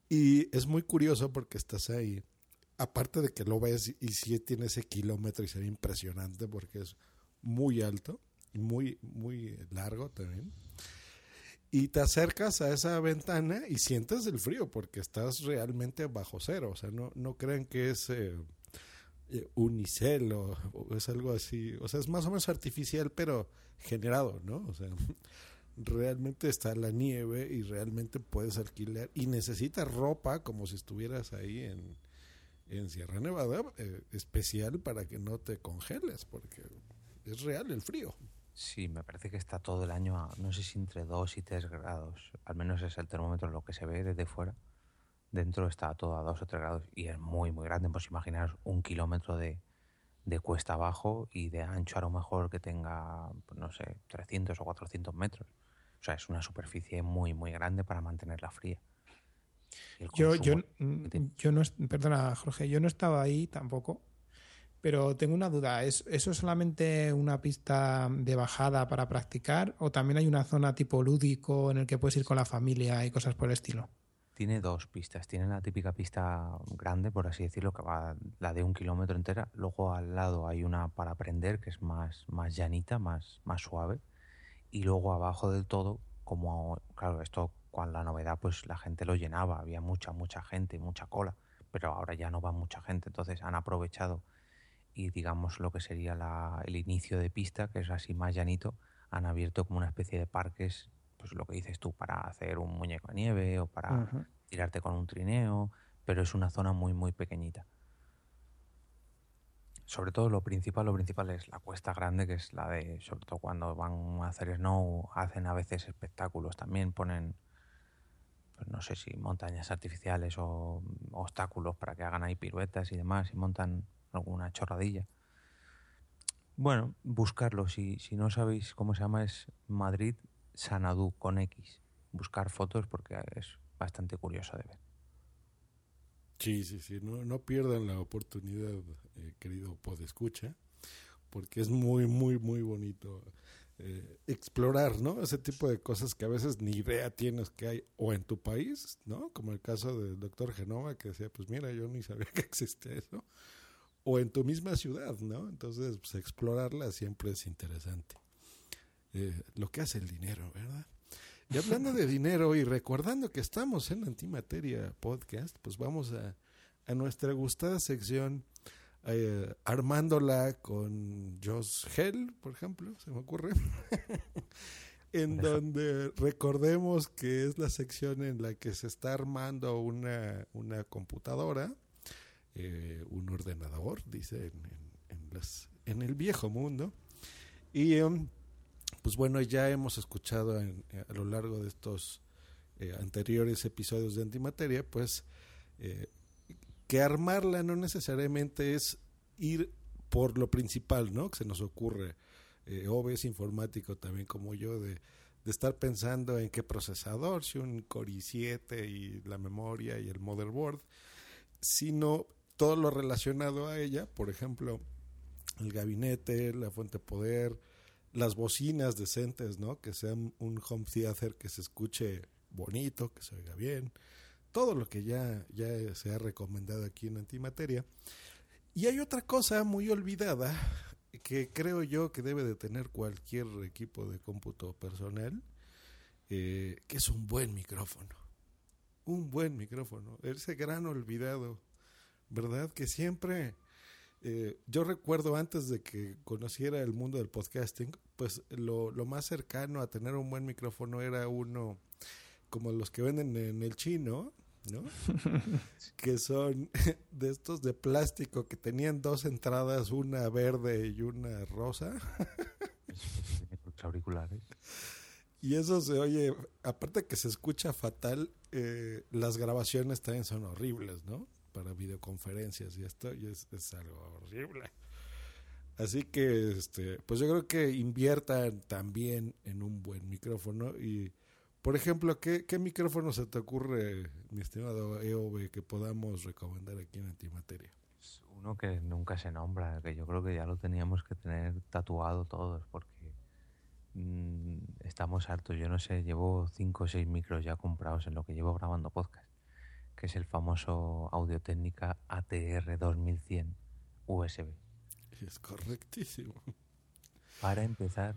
Y es muy curioso porque estás ahí. Aparte de que lo ves y sí tiene ese kilómetro y se ve impresionante porque es muy alto y muy, muy largo también. Y te acercas a esa ventana y sientes el frío porque estás realmente bajo cero. O sea, no crean que es unicel o es algo así. O sea, es más o menos artificial, pero generado, ¿no? O sea, realmente está la nieve y realmente puedes alquilar. Y necesitas ropa como si estuvieras ahí en Sierra Nevada, especial para que no te congeles porque es real el frío. Sí, me parece que está todo el año, no sé si entre 2 y 3 grados, al menos es el termómetro lo que se ve desde fuera. Dentro está todo a 2 o 3 grados y es muy, muy grande. Pues imaginaros 1 kilómetro de cuesta abajo y de ancho a lo mejor que tenga, no sé, 300 o 400 metros. O sea, es una superficie muy, muy grande para mantenerla fría. Yo no, perdona Jorge, yo no estaba ahí tampoco. Pero tengo una duda, ¿eso es solamente una pista de bajada para practicar o también hay una zona tipo lúdico en el que puedes ir con la familia y cosas por el estilo? Tiene 2 pistas, tiene la típica pista grande, por así decirlo, que va la de 1 kilómetro entera, luego al lado hay una para aprender que es más llanita, más suave, y luego abajo del todo, como claro, esto con la novedad pues la gente lo llenaba, había mucha gente, mucha cola, pero ahora ya no va mucha gente, entonces han aprovechado y digamos lo que sería el inicio de pista, que es así más llanito, han abierto como una especie de parques, pues lo que dices tú, para hacer un muñeco de nieve o para tirarte con un trineo, pero es una zona muy, muy pequeñita. Sobre todo lo principal es la cuesta grande, que es la de, sobre todo cuando van a hacer snow, hacen a veces espectáculos también, ponen, pues no sé si montañas artificiales o obstáculos para que hagan ahí piruetas y demás, y montan alguna chorradilla. Bueno, buscarlo si no sabéis cómo se llama, es Madrid Xanadú con X buscar fotos porque es bastante curioso de ver. Sí, sí, sí. No pierdan la oportunidad, querido podescucha, porque es muy, muy, muy bonito explorar, ¿no? Ese tipo de cosas que a veces ni idea tienes que hay o en tu país, ¿no? Como el caso del Doctor Genoma, que decía, pues mira, yo ni sabía que existía eso. O en tu misma ciudad, ¿no? Entonces, pues explorarla siempre es interesante. Lo que hace el dinero, ¿verdad? Y hablando de dinero y recordando que estamos en Antimateria Podcast, pues vamos a nuestra gustada sección armándola con Joss Hell, por ejemplo, se me ocurre, en donde recordemos que es la sección en la que se está armando una computadora, un ordenador, dice, en el viejo mundo, y... pues bueno, ya hemos escuchado a lo largo de estos anteriores episodios de Antimateria, pues que armarla no necesariamente es ir por lo principal, ¿no? Que se nos ocurre, Eove es informático también como yo, de estar pensando en qué procesador, si un Core i7 y la memoria y el motherboard, sino todo lo relacionado a ella, por ejemplo, el gabinete, la fuente de poder, las bocinas decentes, ¿no? Que sea un home theater que se escuche bonito, que se oiga bien. Todo lo que ya se ha recomendado aquí en Antimateria. Y hay otra cosa muy olvidada que creo yo que debe de tener cualquier equipo de cómputo personal, que es un buen micrófono. Un buen micrófono. Ese gran olvidado, ¿verdad? Que siempre... yo recuerdo antes de que conociera el mundo del podcasting, pues lo más cercano a tener un buen micrófono era uno como los que venden en el chino, ¿no? Que son de estos de plástico que tenían dos entradas, una verde y una rosa. Los auriculares. Y eso se oye, aparte que se escucha fatal, las grabaciones también son horribles, ¿no? Para videoconferencias y esto, y es algo horrible. Así que, pues yo creo que inviertan también en un buen micrófono. Y, por ejemplo, ¿qué micrófono se te ocurre, mi estimado Eove, que podamos recomendar aquí en Antimateria? Es uno que nunca se nombra, que yo creo que ya lo teníamos que tener tatuado todos, porque estamos hartos. Yo no sé, llevo 5 o 6 micros ya comprados en lo que llevo grabando podcast, que es el famoso Audio-Técnica ATR2100 USB. Es correctísimo. Para empezar,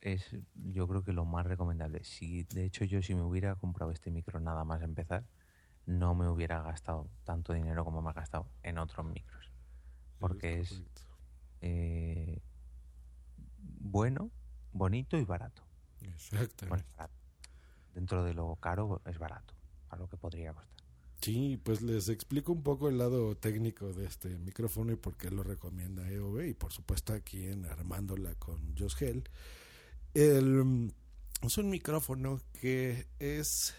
es yo creo que lo más recomendable. Si, de hecho, yo si me hubiera comprado este micro nada más empezar, no me hubiera gastado tanto dinero como me ha gastado en otros micros. Porque es bueno, bonito y barato. Exactamente. Bueno, barato. Dentro de lo caro es barato, a lo que podría costar. Sí, pues les explico un poco el lado técnico de este micrófono y por qué lo recomienda Eove y por supuesto aquí en Armándola con Joss Hell. Es un micrófono que es,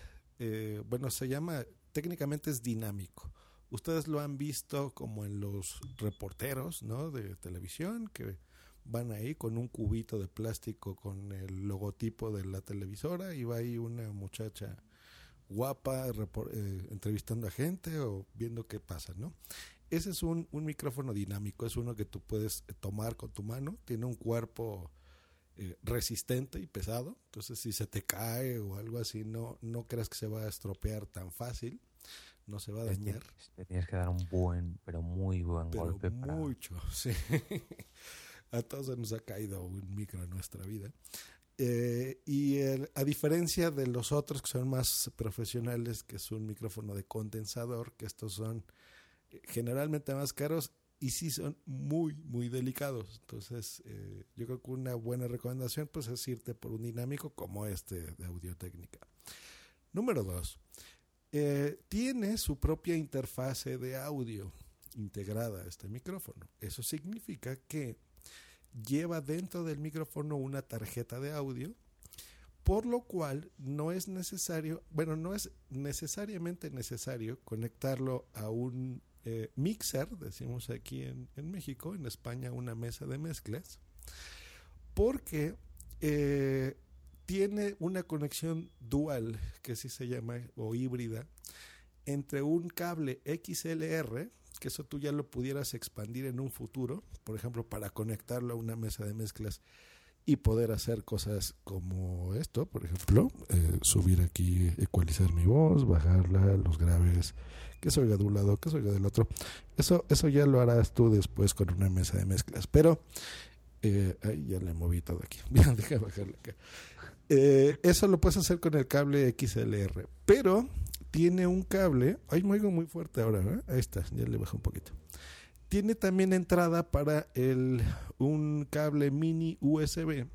bueno, se llama, técnicamente es dinámico. Ustedes lo han visto como en los reporteros, ¿no? De televisión, que van ahí con un cubito de plástico con el logotipo de la televisora y va ahí una muchacha guapa, entrevistando a gente o viendo qué pasa, ¿no? Ese es un micrófono dinámico, es uno que tú puedes tomar con tu mano, tiene un cuerpo resistente y pesado, entonces si se te cae o algo así, no creas que se va a estropear tan fácil, no se va a dañar. Te tienes que dar un buen, pero muy buen golpe. Pero mucho, para... sí. A todos se nos ha caído un micro en nuestra vida. Y a diferencia de los otros que son más profesionales, que es un micrófono de condensador, que estos son generalmente más caros y sí son muy, muy delicados. Entonces, yo creo que una buena recomendación pues es irte por un dinámico como este de Audio-Técnica. Número 2. Tiene su propia interfase de audio integrada a este micrófono. Eso significa que lleva dentro del micrófono una tarjeta de audio, por lo cual no es necesariamente necesario conectarlo a un mixer, decimos aquí en México, en España una mesa de mezclas, porque tiene una conexión dual, que así se llama, o híbrida, entre un cable XLR, que eso tú ya lo pudieras expandir en un futuro, por ejemplo, para conectarlo a una mesa de mezclas y poder hacer cosas como esto, por ejemplo, subir aquí, ecualizar mi voz, bajarla, los graves, que se oiga de un lado, que se oiga del otro. Eso ya lo harás tú después con una mesa de mezclas, pero... ya le moví todo aquí. Mira, déjame bajarlo acá. Eso lo puedes hacer con el cable XLR, pero tiene un cable. Ay, me oigo muy fuerte ahora, ¿eh? Ahí está, ya le bajé un poquito. Tiene también entrada para un cable mini USB.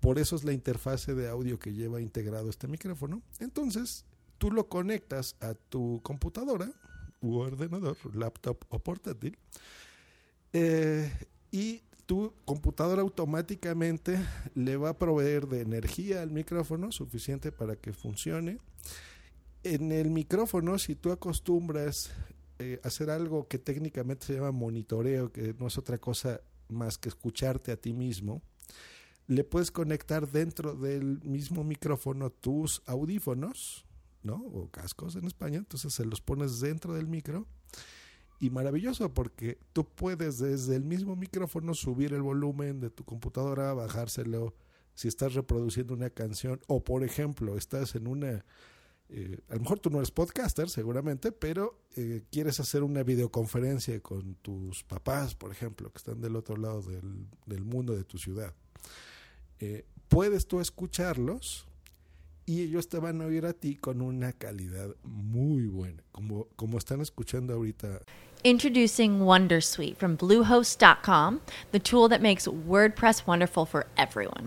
Por eso es la interfase de audio que lleva integrado este micrófono. Entonces, tú lo conectas a tu computadora u ordenador, laptop o portátil, y tu computadora automáticamente le va a proveer de energía al micrófono suficiente para que funcione. En el micrófono, si tú acostumbras hacer algo que técnicamente se llama monitoreo, que no es otra cosa más que escucharte a ti mismo, le puedes conectar dentro del mismo micrófono tus audífonos, ¿no? O cascos en España, entonces se los pones dentro del micro. Y maravilloso, porque tú puedes desde el mismo micrófono subir el volumen de tu computadora, bajárselo si estás reproduciendo una canción o, por ejemplo, estás en una... a lo mejor tú no eres podcaster, seguramente, pero quieres hacer una videoconferencia con tus papás, por ejemplo, que están del otro lado del mundo, de tu ciudad. Puedes tú escucharlos y ellos te van a oír a ti con una calidad muy buena, como están escuchando ahorita. Introducing WonderSuite from Bluehost.com, the tool that makes WordPress wonderful for everyone.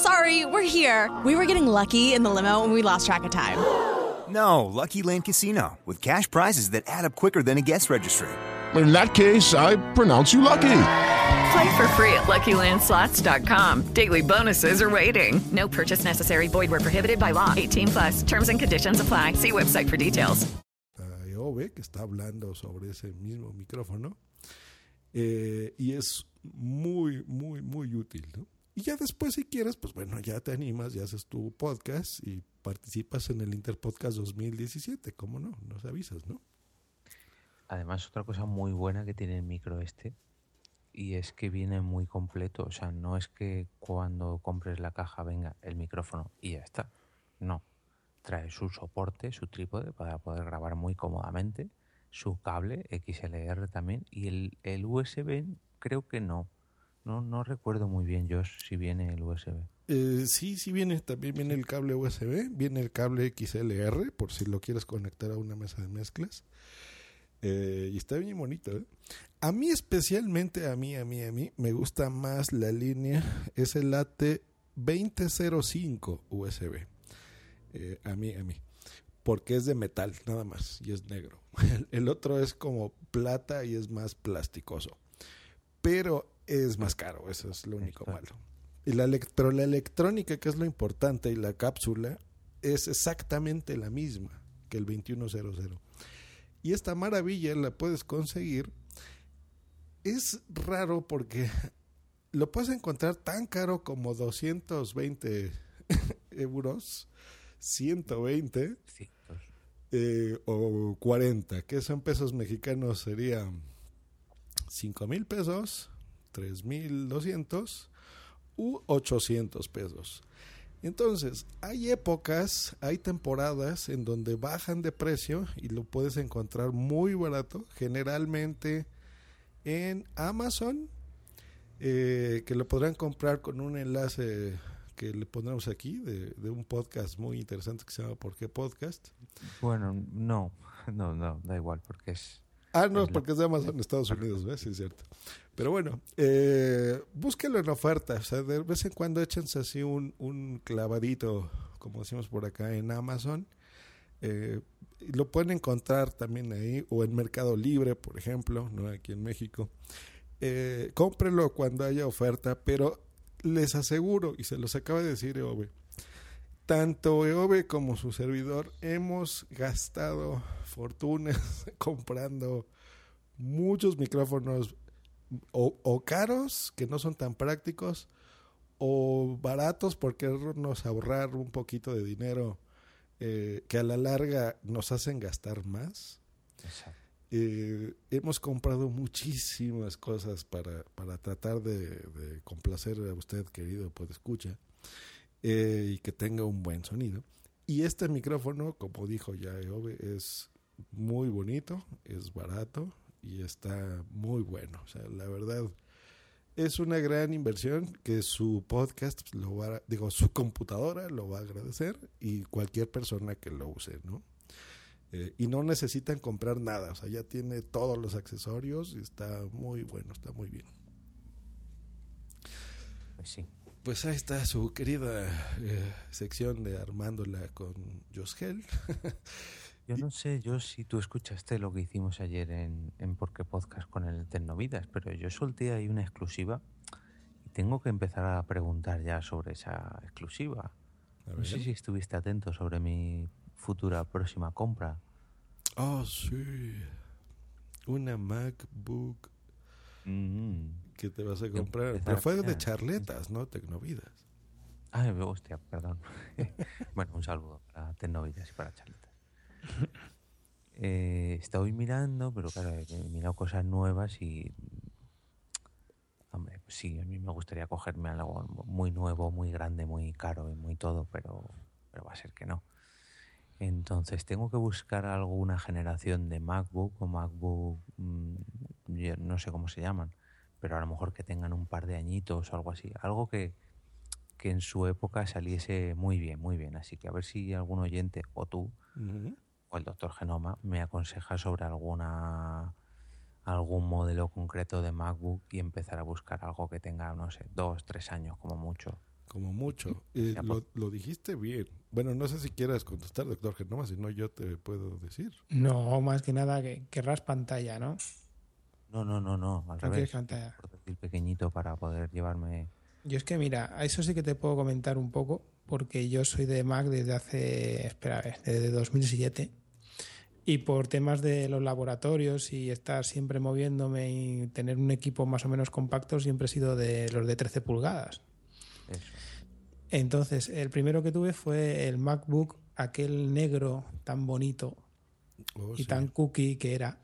Sorry, we're here. We were getting lucky in the limo and we lost track of time. No, Lucky Land Casino, with cash prizes that add up quicker than a guest registry. In that case, I pronounce you lucky. Play for free at LuckyLandSlots.com. Daily bonuses are waiting. No purchase necessary. Void where prohibited by law. 18+. Terms and conditions apply. See website for details. Eove, que está hablando sobre ese mismo micrófono. Y es muy, muy, muy útil, ¿no? Y ya después, si quieres, pues bueno, ya te animas, ya haces tu podcast y participas en el Interpodcast 2017, ¿cómo no? Nos avisas, ¿no? Además, otra cosa muy buena que tiene el micro y es que viene muy completo. O sea, no es que cuando compres la caja venga el micrófono y ya está. No, trae su soporte, su trípode para poder grabar muy cómodamente, su cable XLR también y el USB creo que no. No recuerdo muy bien, Josh, si viene el USB. Sí viene. También viene el cable USB, viene el cable XLR, por si lo quieres conectar a una mesa de mezclas. Y está bien bonito, ¿eh? A mí especialmente, a mí, me gusta más la línea, es el AT2005 USB. A mí. Porque es de metal, nada más, y es negro. El otro es como plata y es más plasticoso. Pero... es más caro, eso es lo único malo. Y pero la electrónica, que es lo importante, y la cápsula, es exactamente la misma que el 2100. Y esta maravilla la puedes conseguir. Es raro porque lo puedes encontrar tan caro como 220 euros, 120. Sí. o 40, que son pesos mexicanos, sería 5,000 pesos, 3,200 u 800 pesos. Entonces, hay épocas, hay temporadas en donde bajan de precio y lo puedes encontrar muy barato, generalmente en Amazon, que lo podrán comprar con un enlace que le pondremos aquí de un podcast muy interesante que se llama ¿Por qué Podcast? Bueno, no, da igual, porque es... Ah, no, porque es de Amazon, Estados Unidos, ¿ves? Sí, es cierto. Pero bueno, búsquenlo en oferta. O sea, de vez en cuando échense así un clavadito, como decimos por acá, en Amazon. Lo pueden encontrar también ahí, o en Mercado Libre, por ejemplo, ¿no? Aquí en México. Cómprenlo cuando haya oferta, pero les aseguro, y se los acaba de decir Eove, tanto Eove como su servidor hemos gastado fortunas comprando muchos micrófonos o caros, que no son tan prácticos, o baratos por querernos ahorrar un poquito de dinero, que a la larga nos hacen gastar más. Exacto. Hemos comprado muchísimas cosas para tratar de complacer a usted, querido podescucha. Y que tenga un buen sonido. Y este micrófono, como dijo ya Eove, es muy bonito, es barato y está muy bueno. O sea, la verdad es una gran inversión que su podcast lo va a, digo, su computadora lo va a agradecer, y cualquier persona que lo use, ¿no? Y no necesitan comprar nada. O sea, ya tiene todos los accesorios y está muy bueno, está muy bien. Sí. Pues ahí está su querida sección de Armándola con JossGel. Yo no sé yo si tú escuchaste lo que hicimos ayer en Por qué Podcast con el Tecnovidas, pero yo solté ahí una exclusiva y tengo que empezar a preguntar ya sobre esa exclusiva. No sé si estuviste atento sobre mi futura próxima compra. Oh, sí. Una MacBook que te vas a comprar. Pero fue de charletas, ¿no? Tecnovidas. Ah, hostia, perdón. Bueno, un saludo para Tecnovidas y para charletas. Estoy mirando, pero claro, he mirado cosas nuevas y... Hombre, pues sí, a mí me gustaría cogerme algo muy nuevo, muy grande, muy caro y muy todo, pero va a ser que no. Entonces tengo que buscar alguna generación de MacBook o MacBook, no sé cómo se llaman, pero a lo mejor que tengan un par de añitos o algo así, algo que en su época saliese muy bien, así que a ver si algún oyente o tú o el Doctor Genoma me aconseja sobre algún modelo concreto de MacBook y empezar a buscar algo que tenga, no sé, 2-3 años como mucho. Como mucho. Lo dijiste bien. Bueno, no sé si quieras contestar, Doctor Genoma, si no yo te puedo decir. No, más que nada que querrás pantalla, ¿no? No, al revés. Pantalla. Por decir pequeñito para poder llevarme... Yo es que mira, a eso sí que te puedo comentar un poco, porque yo soy de Mac desde hace... Espera, a ver, desde 2007. Y por temas de los laboratorios y estar siempre moviéndome y tener un equipo más o menos compacto, siempre he sido de los de 13 pulgadas. Eso. Entonces, el primero que tuve fue el MacBook, aquel negro tan bonito y tan cookie que era,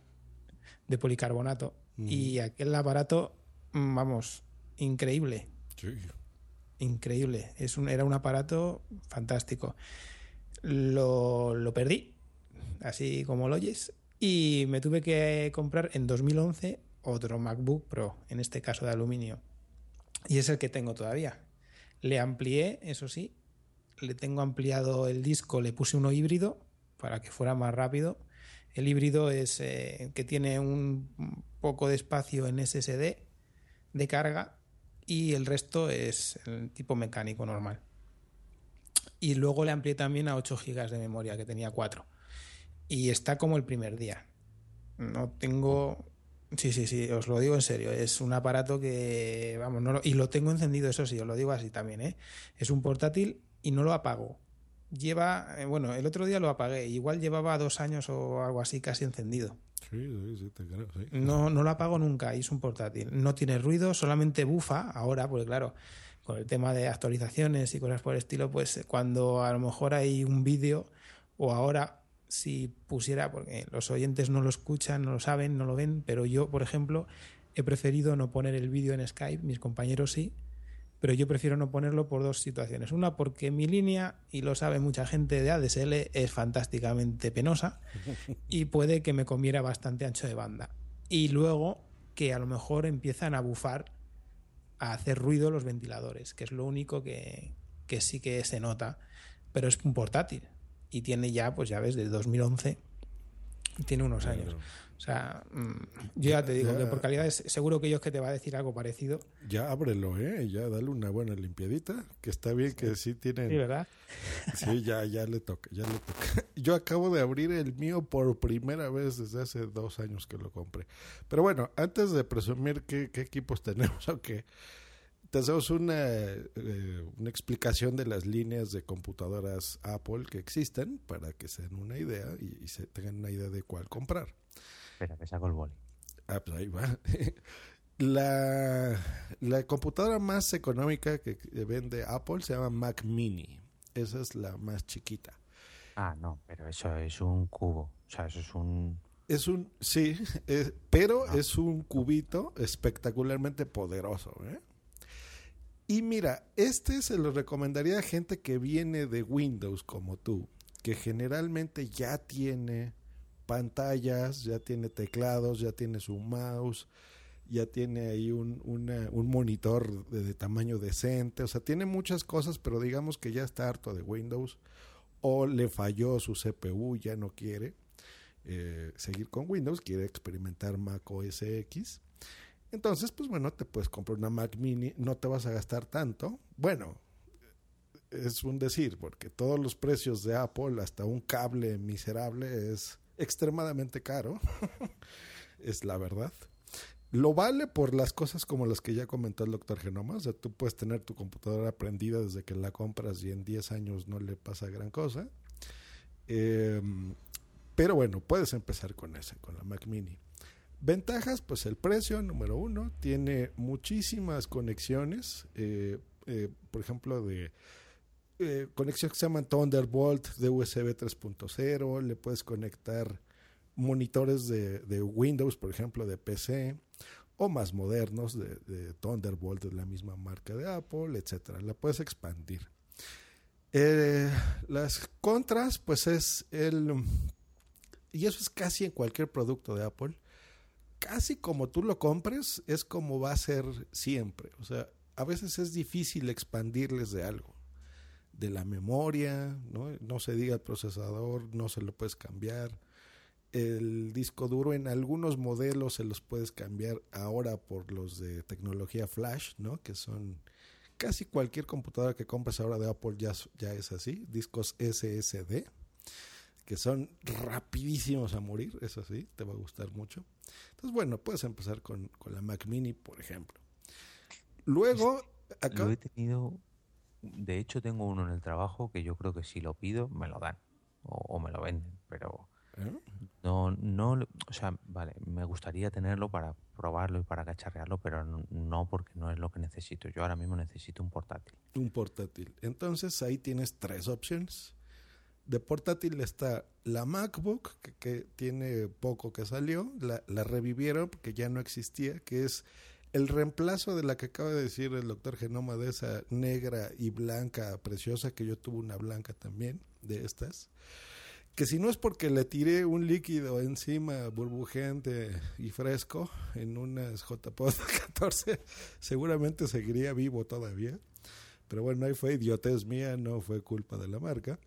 de policarbonato. Y aquel aparato, vamos, increíble. Sí. Increíble. Era un aparato fantástico. Lo perdí, así como lo oyes, y me tuve que comprar en 2011 otro MacBook Pro, en este caso de aluminio. Y es el que tengo todavía. Le amplié, eso sí, le tengo ampliado el disco, le puse uno híbrido para que fuera más rápido. El híbrido es que tiene un poco de espacio en SSD de carga y el resto es el tipo mecánico normal. Y luego le amplié también a 8 GB de memoria, que tenía 4. Y está como el primer día. No tengo... Sí, os lo digo en serio. Es un aparato que... vamos, no lo... Y lo tengo encendido, eso sí, os lo digo así también, ¿eh? Es un portátil y no lo apago. Lleva... Bueno, el otro día lo apagué. Igual llevaba 2 años o algo así casi encendido. Sí, te creo, sí. No lo apago nunca y es un portátil. No tiene ruido, solamente bufa ahora, porque claro, con el tema de actualizaciones y cosas por el estilo, pues cuando a lo mejor hay un vídeo o ahora si pusiera, porque los oyentes no lo escuchan, no lo saben, no lo ven, pero yo, por ejemplo, he preferido no poner el vídeo en Skype, mis compañeros sí, pero yo prefiero no ponerlo por dos situaciones. Una, porque mi línea, y lo sabe mucha gente de ADSL, es fantásticamente penosa y puede que me comiera bastante ancho de banda. Y luego que a lo mejor empiezan a bufar, a hacer ruido los ventiladores, que es lo único que sí que se nota, pero es un portátil y tiene ya, pues ya ves, desde 2011 tiene unos años. O sea, yo ya te digo ya, que por calidad es, seguro que ellos que te va a decir algo parecido. Ya ábrelo, ya dale una buena limpiadita, que está bien, que sí tienen. Sí, ¿verdad? Sí, ya le toca. Yo acabo de abrir el mío por primera vez desde hace 2 años que lo compré. Pero bueno, antes de presumir qué equipos tenemos, aunque te hacemos una explicación de las líneas de computadoras Apple que existen para que se den una idea y se tengan una idea de cuál comprar. Espera, que saco el boli. Ah, pues ahí va. La computadora más económica que vende Apple se llama Mac Mini. Esa es la más chiquita. Ah, no, pero eso es un cubo. O sea, eso es un... es un cubito espectacularmente poderoso, ¿eh? Y mira, se lo recomendaría a gente que viene de Windows como tú, que generalmente ya tiene pantallas, ya tiene teclados, ya tiene su mouse, ya tiene ahí un monitor de tamaño decente, o sea, tiene muchas cosas, pero digamos que ya está harto de Windows o le falló su CPU, ya no quiere seguir con Windows, quiere experimentar Mac OS X. Entonces, pues bueno, te puedes comprar una Mac Mini, no te vas a gastar tanto. Bueno, es un decir, porque todos los precios de Apple, hasta un cable miserable, es extremadamente caro. Es la verdad. Lo vale por las cosas como las que ya comentó el Dr. Genoma. O sea, tú puedes tener tu computadora prendida desde que la compras y en 10 años no le pasa gran cosa. Pero bueno, puedes empezar con la Mac Mini. Ventajas, pues el precio, número 1, tiene muchísimas conexiones, por ejemplo, de conexiones que se llaman Thunderbolt, de USB 3.0, le puedes conectar monitores de Windows, por ejemplo, de PC, o más modernos de Thunderbolt, de la misma marca de Apple, etcétera. La puedes expandir. Las contras, pues es y eso es casi en cualquier producto de Apple, casi como tú lo compres, es como va a ser siempre. O sea, a veces es difícil expandirles de algo. De la memoria, no se diga el procesador, no se lo puedes cambiar. El disco duro en algunos modelos se los puedes cambiar ahora por los de tecnología flash, ¿no? Que son casi cualquier computadora que compres ahora de Apple ya es así. Discos SSD, que son rapidísimos a morir, eso sí, te va a gustar mucho. Entonces, bueno, puedes empezar con la Mac Mini, por ejemplo. Luego, acá... Lo he tenido... De hecho, tengo uno en el trabajo que yo creo que si lo pido, me lo dan o me lo venden, pero no... O sea, vale, me gustaría tenerlo para probarlo y para cacharrearlo, pero no porque no es lo que necesito. Yo ahora mismo necesito un portátil. Un portátil. Entonces, ahí tienes 3 opciones. De portátil está la MacBook, que tiene poco que salió, la revivieron porque ya no existía, que es el reemplazo de la que acaba de decir el Dr. Genoma, de esa negra y blanca preciosa, que yo tuve una blanca también, de estas, que si no es porque le tiré un líquido encima burbujeante y fresco en unas JPod 14, seguramente seguiría vivo todavía. Pero bueno, ahí fue idiotez mía, no fue culpa de la marca.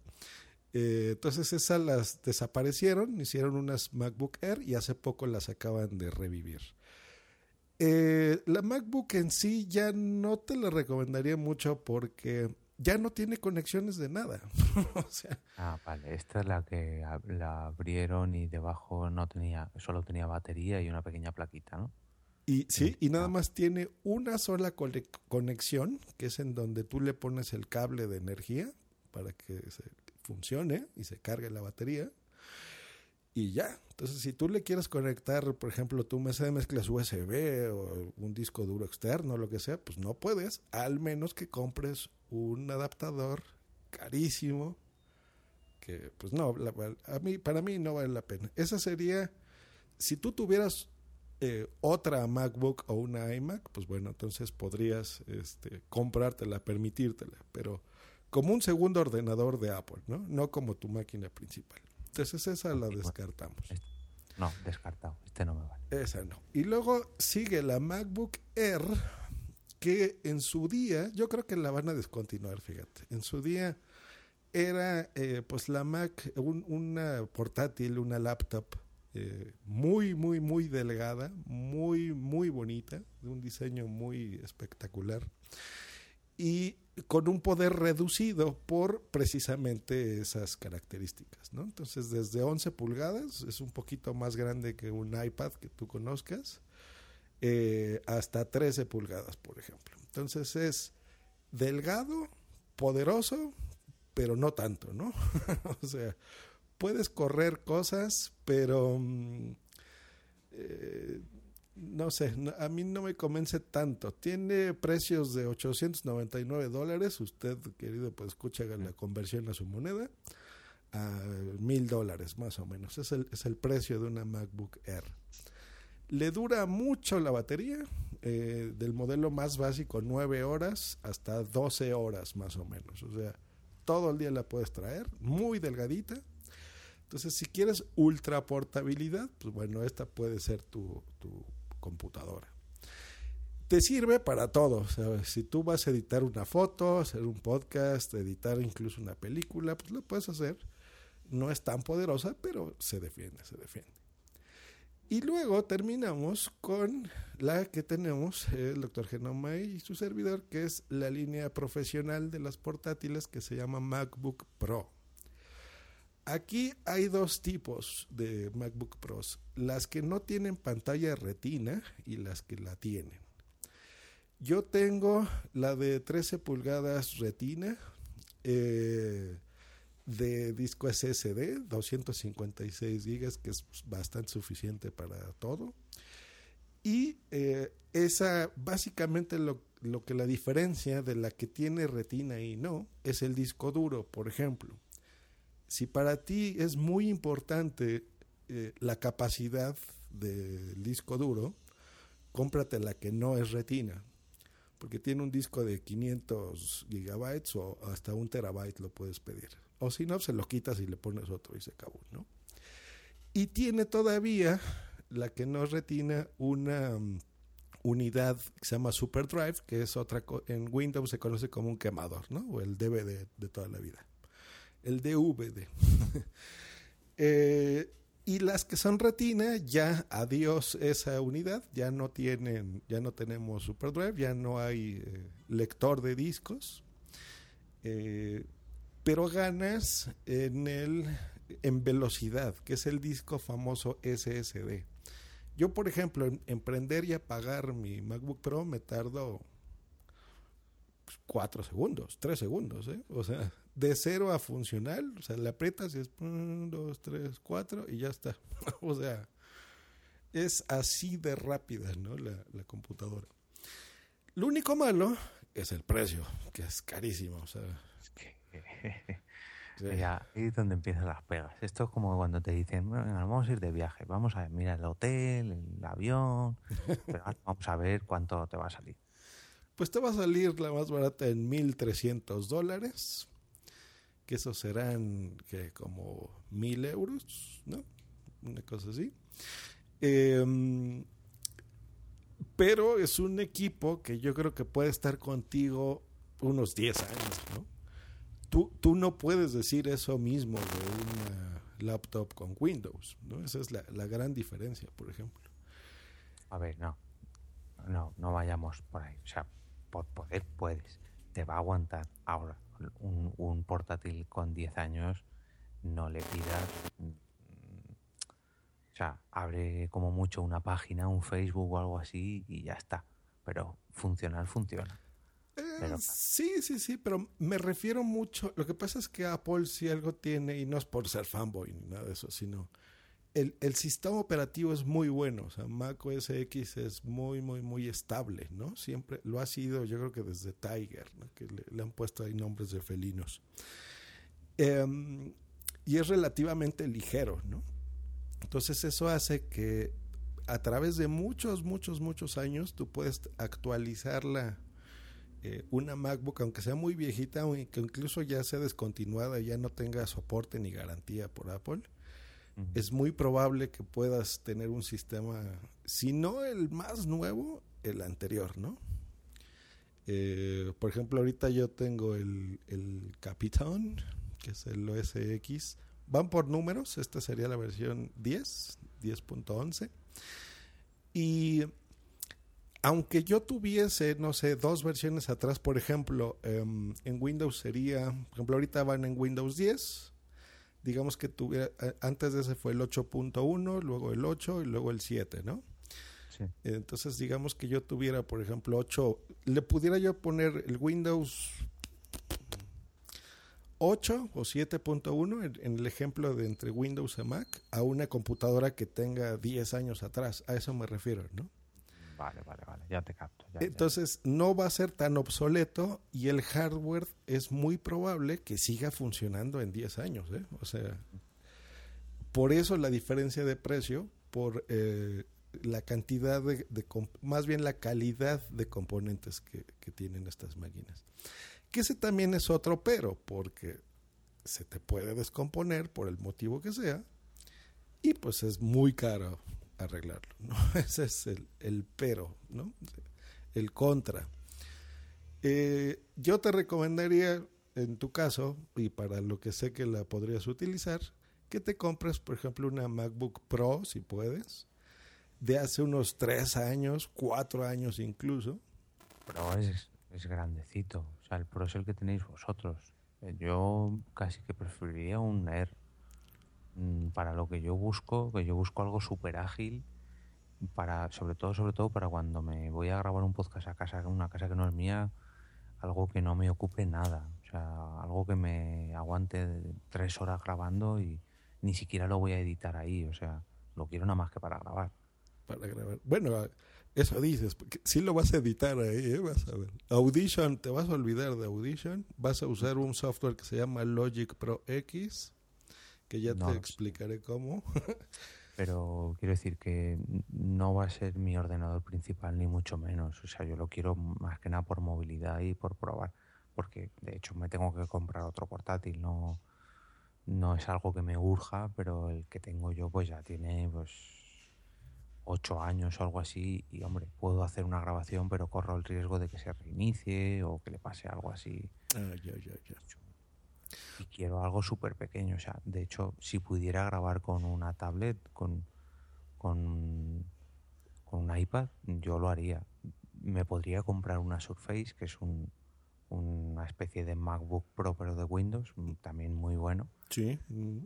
Entonces esas las desaparecieron, hicieron unas MacBook Air y hace poco las acaban de revivir. La MacBook en sí ya no te la recomendaría mucho porque ya no tiene conexiones de nada. O sea, vale, esta es la que la abrieron y debajo no tenía, solo tenía batería y una pequeña plaquita, ¿no? Y nada más tiene una sola conexión, que es en donde tú le pones el cable de energía para que se funcione y se cargue la batería y ya. Entonces, si tú le quieres conectar, por ejemplo, tu mesa de mezclas USB o un disco duro externo, lo que sea, pues no puedes, al menos que compres un adaptador carísimo porque pues no, para mí no vale la pena. Esa sería, si tú tuvieras otra MacBook o una iMac, pues bueno, entonces podrías comprártela, permitírtela, pero como un segundo ordenador de Apple, ¿no? No como tu máquina principal. Entonces esa la descartamos. No, descartado. Este no me vale. Esa no. Y luego sigue la MacBook Air, que en su día, yo creo que la van a descontinuar, fíjate. En su día era pues la Mac, una portátil, una laptop muy, muy, muy delgada, muy, muy bonita, de un diseño muy espectacular y con un poder reducido por precisamente esas características, ¿no? Entonces, desde 11 pulgadas, es un poquito más grande que un iPad que tú conozcas, hasta 13 pulgadas, por ejemplo. Entonces, es delgado, poderoso, pero no tanto, ¿no? O sea, puedes correr cosas, pero... no sé, a mí no me convence tanto. Tiene precios de $899. Usted, querido, pues escucha la conversión a su moneda a $1,000 más o menos. Es el precio de una MacBook Air. Le dura mucho la batería, del modelo más básico 9 horas hasta 12 horas más o menos. O sea, todo el día la puedes traer, muy delgadita. Entonces, si quieres ultra portabilidad, pues bueno, esta puede ser tu computadora. Te sirve para todo, ¿sabes? Si tú vas a editar una foto, hacer un podcast, editar incluso una película, pues lo puedes hacer. No es tan poderosa, pero se defiende. Y luego terminamos con la que tenemos el Dr. Genoma y su servidor, que es la línea profesional de las portátiles que se llama MacBook Pro. Aquí hay dos tipos de MacBook Pros, las que no tienen pantalla retina y las que la tienen. Yo tengo la de 13 pulgadas retina, de disco SSD, 256 GB, que es bastante suficiente para todo. Y esa básicamente lo que la diferencia de la que tiene retina y no es el disco duro, por ejemplo. Si para ti es muy importante la capacidad del disco duro, cómprate la que no es retina, porque tiene un disco de 500 gigabytes o hasta 1 terabyte lo puedes pedir. O si no, se lo quitas y le pones otro y se acabó, ¿no? Y tiene todavía, la que no es retina, una unidad que se llama SuperDrive, que es otra, en Windows se conoce como un quemador, ¿no? O el DVD de toda la vida. El DVD. Y las que son retina, ya adiós esa unidad, ya no tenemos SuperDrive, ya no hay lector de discos, pero ganas en velocidad, que es el disco famoso SSD. Yo, por ejemplo, en prender y apagar mi MacBook Pro me tardo 4 segundos, 3 segundos, ¿eh? O sea, de cero a funcional, o sea, le aprietas y es 1, 2, 3, 4 y ya está. O sea, es así de rápida, ¿no? La computadora. Lo único malo es el precio, que es carísimo. O sea, es que... Sí. Ya, ahí es donde empiezan las pegas. Esto es como cuando te dicen, bueno, vamos a ir de viaje, vamos a mirar el hotel, el avión, pero vamos a ver cuánto te va a salir. Pues te va a salir la más barata en $1,300, que eso serán que como €1,000, ¿no? Una cosa así. Pero es un equipo que yo creo que puede estar contigo unos 10 años, ¿no? Tú no puedes decir eso mismo de una laptop con Windows, ¿no? Esa es la gran diferencia, por ejemplo. A ver, no vayamos por ahí. O sea, por poder puedes. Te va a aguantar ahora. Un portátil con 10 años no le pidas, o sea, abre como mucho una página, un Facebook o algo así y ya está, pero funciona. Pero... sí, pero me refiero mucho, lo que pasa es que Apple si algo tiene, y no es por ser fanboy ni nada de eso, sino el sistema operativo es muy bueno. O sea, Mac OS X es muy, muy, muy estable, ¿no? Siempre lo ha sido, yo creo que desde Tiger, ¿no? Que le han puesto ahí nombres de felinos. y es relativamente ligero, ¿no? Entonces eso hace que a través de muchos años tú puedes actualizarla. Una MacBook, aunque sea muy viejita, aunque incluso ya sea descontinuada, ya no tenga soporte ni garantía por Apple, uh-huh, es muy probable que puedas tener un sistema, si no el más nuevo, el anterior, ¿no? Por ejemplo, ahorita yo tengo el Capitán, que es el OS X. Van por números, esta sería la versión 10, 10.11. Y aunque yo tuviese, no sé, dos versiones atrás, por ejemplo, en Windows sería, por ejemplo, ahorita van en Windows 10, digamos que tuviera, antes de ese fue el 8.1, luego el 8 y luego el 7, ¿no? Sí. Entonces, digamos que yo tuviera, por ejemplo, 8, le pudiera yo poner el Windows 8 o 7.1 en el ejemplo de entre Windows y Mac a una computadora que tenga 10 años atrás, a eso me refiero, ¿no? Vale, ya te capto. Entonces, no va a ser tan obsoleto y el hardware es muy probable que siga funcionando en 10 años, ¿eh? O sea, por eso la diferencia de precio, por la cantidad de más bien la calidad de componentes que tienen estas máquinas. Que ese también es otro pero, porque se te puede descomponer por el motivo que sea y pues es muy caro arreglarlo, ¿no? Ese es el pero, ¿no? El contra. Yo te recomendaría, en tu caso, y para lo que sé que la podrías utilizar, que te compres, por ejemplo, una MacBook Pro, si puedes, de hace unos 3 años, 4 años incluso. Pero es grandecito. O sea, el Pro es el que tenéis vosotros. Yo casi que preferiría un Air. Para lo que yo busco algo súper ágil, para, sobre todo para cuando me voy a grabar un podcast a casa, una casa que no es mía, algo que no me ocupe nada, o sea, algo que me aguante 3 horas grabando y ni siquiera lo voy a editar ahí, o sea, lo quiero nada más que para grabar. Bueno, eso dices, porque sí lo vas a editar ahí, ¿eh? Vas a ver. Audition, te vas a olvidar de Audition, vas a usar un software que se llama Logic Pro X, que ya te explicaré cómo. Pero quiero decir que no va a ser mi ordenador principal, ni mucho menos. O sea, yo lo quiero más que nada por movilidad y por probar. Porque, de hecho, me tengo que comprar otro portátil. No es algo que me urja, pero el que tengo yo pues ya tiene 8 años o algo así. Y, hombre, puedo hacer una grabación, pero corro el riesgo de que se reinicie o que le pase algo así. Ya. Y quiero algo súper pequeño, o sea, de hecho, si pudiera grabar con una tablet, con un iPad, yo lo haría. Me podría comprar una Surface, que es una especie de MacBook Pro, pero de Windows, también muy bueno. Sí.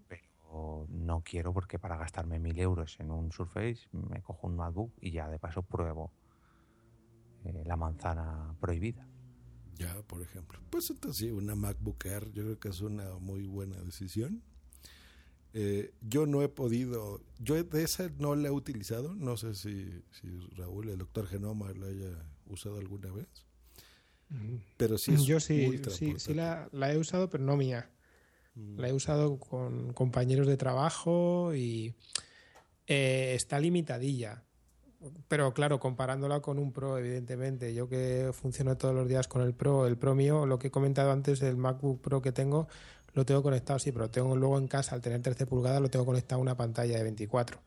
Pero no quiero, porque para gastarme 1.000 euros en un Surface, me cojo un MacBook y ya de paso pruebo la manzana prohibida. Ya, por ejemplo. Pues entonces sí, una MacBook Air yo creo que es una muy buena decisión. Yo no he podido, yo de esa no la he utilizado, no sé si Raúl, el doctor Genoma, la haya usado alguna vez. Pero sí es Yo sí la he usado, pero no mía. La he usado con compañeros de trabajo y está limitadilla. Pero claro, comparándola con un Pro, evidentemente, yo que funciono todos los días con el Pro mío, lo que he comentado antes, el MacBook Pro que tengo, lo tengo conectado, sí, pero tengo luego en casa, al tener 13 pulgadas, lo tengo conectado a una pantalla de 24.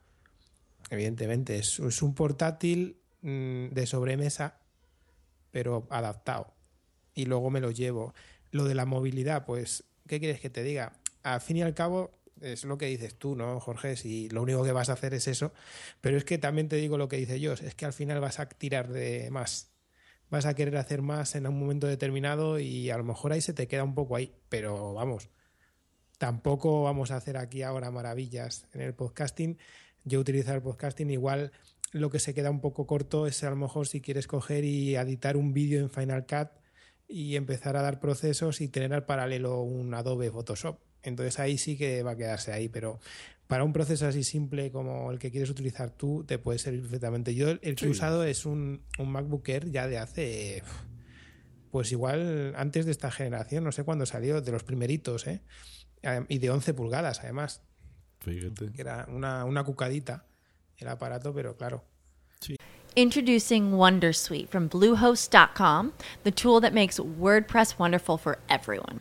Evidentemente, es un portátil de sobremesa, pero adaptado. Y luego me lo llevo. Lo de la movilidad, pues, ¿qué quieres que te diga? Al fin y al cabo, es lo que dices tú, ¿no, Jorge? Si lo único que vas a hacer es eso, pero es que también te digo lo que dice Joss, es que al final vas a tirar de más, vas a querer hacer más en un momento determinado y a lo mejor ahí se te queda un poco ahí, pero vamos, tampoco vamos a hacer aquí ahora maravillas en el podcasting. Yo utilizo el podcasting, igual lo que se queda un poco corto es a lo mejor si quieres coger y editar un vídeo en Final Cut y empezar a dar procesos y tener al paralelo un Adobe Photoshop. Entonces ahí sí que va a quedarse ahí, pero para un proceso así simple como el que quieres utilizar tú, te puede servir perfectamente. Yo el que he usado es un MacBook Air ya de hace pues igual antes de esta generación, no sé cuándo salió, de los primeritos, ¿eh? Y de 11 pulgadas además. Fíjate. Era una cucadita el aparato, pero claro. Sí. Introducing WonderSuite from Bluehost.com, the tool that makes WordPress wonderful for everyone.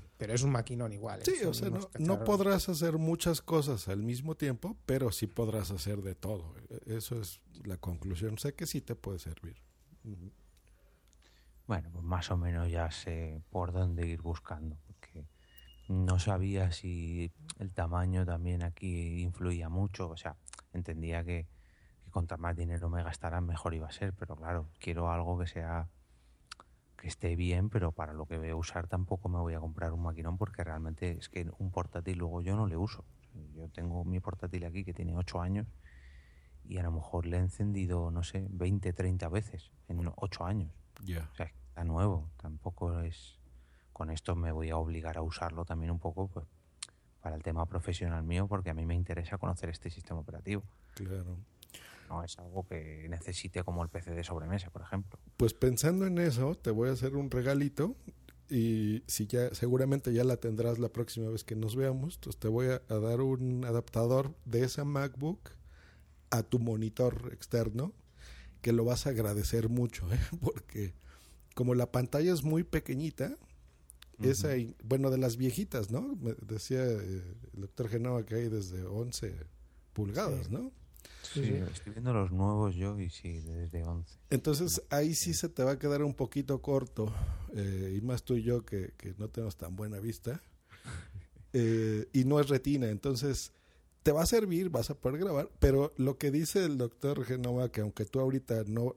es un maquinón igual. Sí, o sea, no podrás hacer muchas cosas al mismo tiempo, pero sí podrás hacer de todo. Eso es la conclusión. O sea, que sí te puede servir. Bueno, pues más o menos ya sé por dónde ir buscando, porque no sabía si el tamaño también aquí influía mucho. O sea, entendía que contra más dinero me gastaran, mejor iba a ser, pero claro, quiero algo que sea... que esté bien, pero para lo que voy a usar tampoco me voy a comprar un maquinón, porque realmente es que un portátil luego yo no le uso. Yo tengo mi portátil aquí que tiene 8 años y a lo mejor le he encendido, no sé, 20, 30 veces en 8 años. Yeah. O sea, está nuevo, tampoco es... Con esto me voy a obligar a usarlo también un poco, pues, para el tema profesional mío, porque a mí me interesa conocer este sistema operativo. Claro. No es algo que necesite como el PC de sobremesa, por ejemplo. Pues pensando en eso, te voy a hacer un regalito y si ya seguramente ya la tendrás la próxima vez que nos veamos. Entonces te voy a dar un adaptador de esa MacBook a tu monitor externo, que lo vas a agradecer mucho, ¿eh? Porque como la pantalla es muy pequeñita, uh-huh. Esa, bueno, de las viejitas, ¿no? Me decía el doctor Genoma que hay desde 11 pulgadas, sí. ¿No? Sí, estoy viendo los nuevos yo y sí, desde 11. Entonces ahí sí se te va a quedar un poquito corto, y más tú y yo que no tenemos tan buena vista, y no es retina, entonces te va a servir, vas a poder grabar, pero lo que dice el doctor Genoma, que aunque tú ahorita no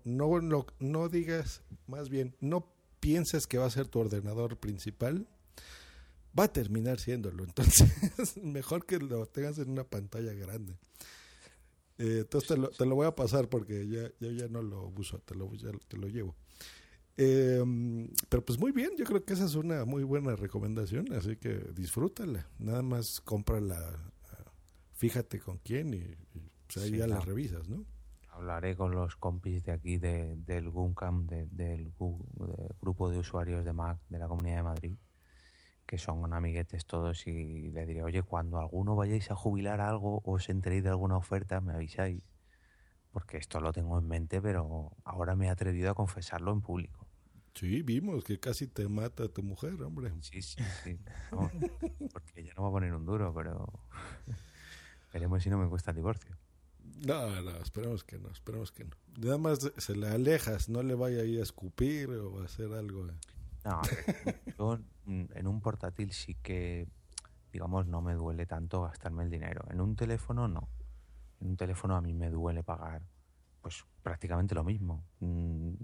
digas, más bien no pienses que va a ser tu ordenador principal, va a terminar siéndolo, entonces mejor que lo tengas en una pantalla grande. Entonces te lo voy a pasar porque ya no lo uso, te lo llevo. Pero pues muy bien, yo creo que esa es una muy buena recomendación, así que disfrútala. Nada más cómprala, fíjate con quién y pues ahí sí, ya la revisas, ¿no? Hablaré con los compis de aquí del Guncam, del grupo de usuarios de Mac de la Comunidad de Madrid, que son amiguetes todos, y le diré, oye, cuando alguno vayáis a jubilar algo o os enteréis de alguna oferta, me avisáis, porque esto lo tengo en mente, pero ahora me he atrevido a confesarlo en público. Sí, vimos que casi te mata tu mujer, hombre. Sí. No, porque ya no va a poner un duro, pero veremos si no me cuesta el divorcio. No, esperemos que no. Nada más se la alejas, no le vaya a ir a escupir o a hacer algo... No, yo en un portátil sí que, digamos, no me duele tanto gastarme el dinero. En un teléfono no. En un teléfono a mí me duele pagar, pues prácticamente lo mismo. Un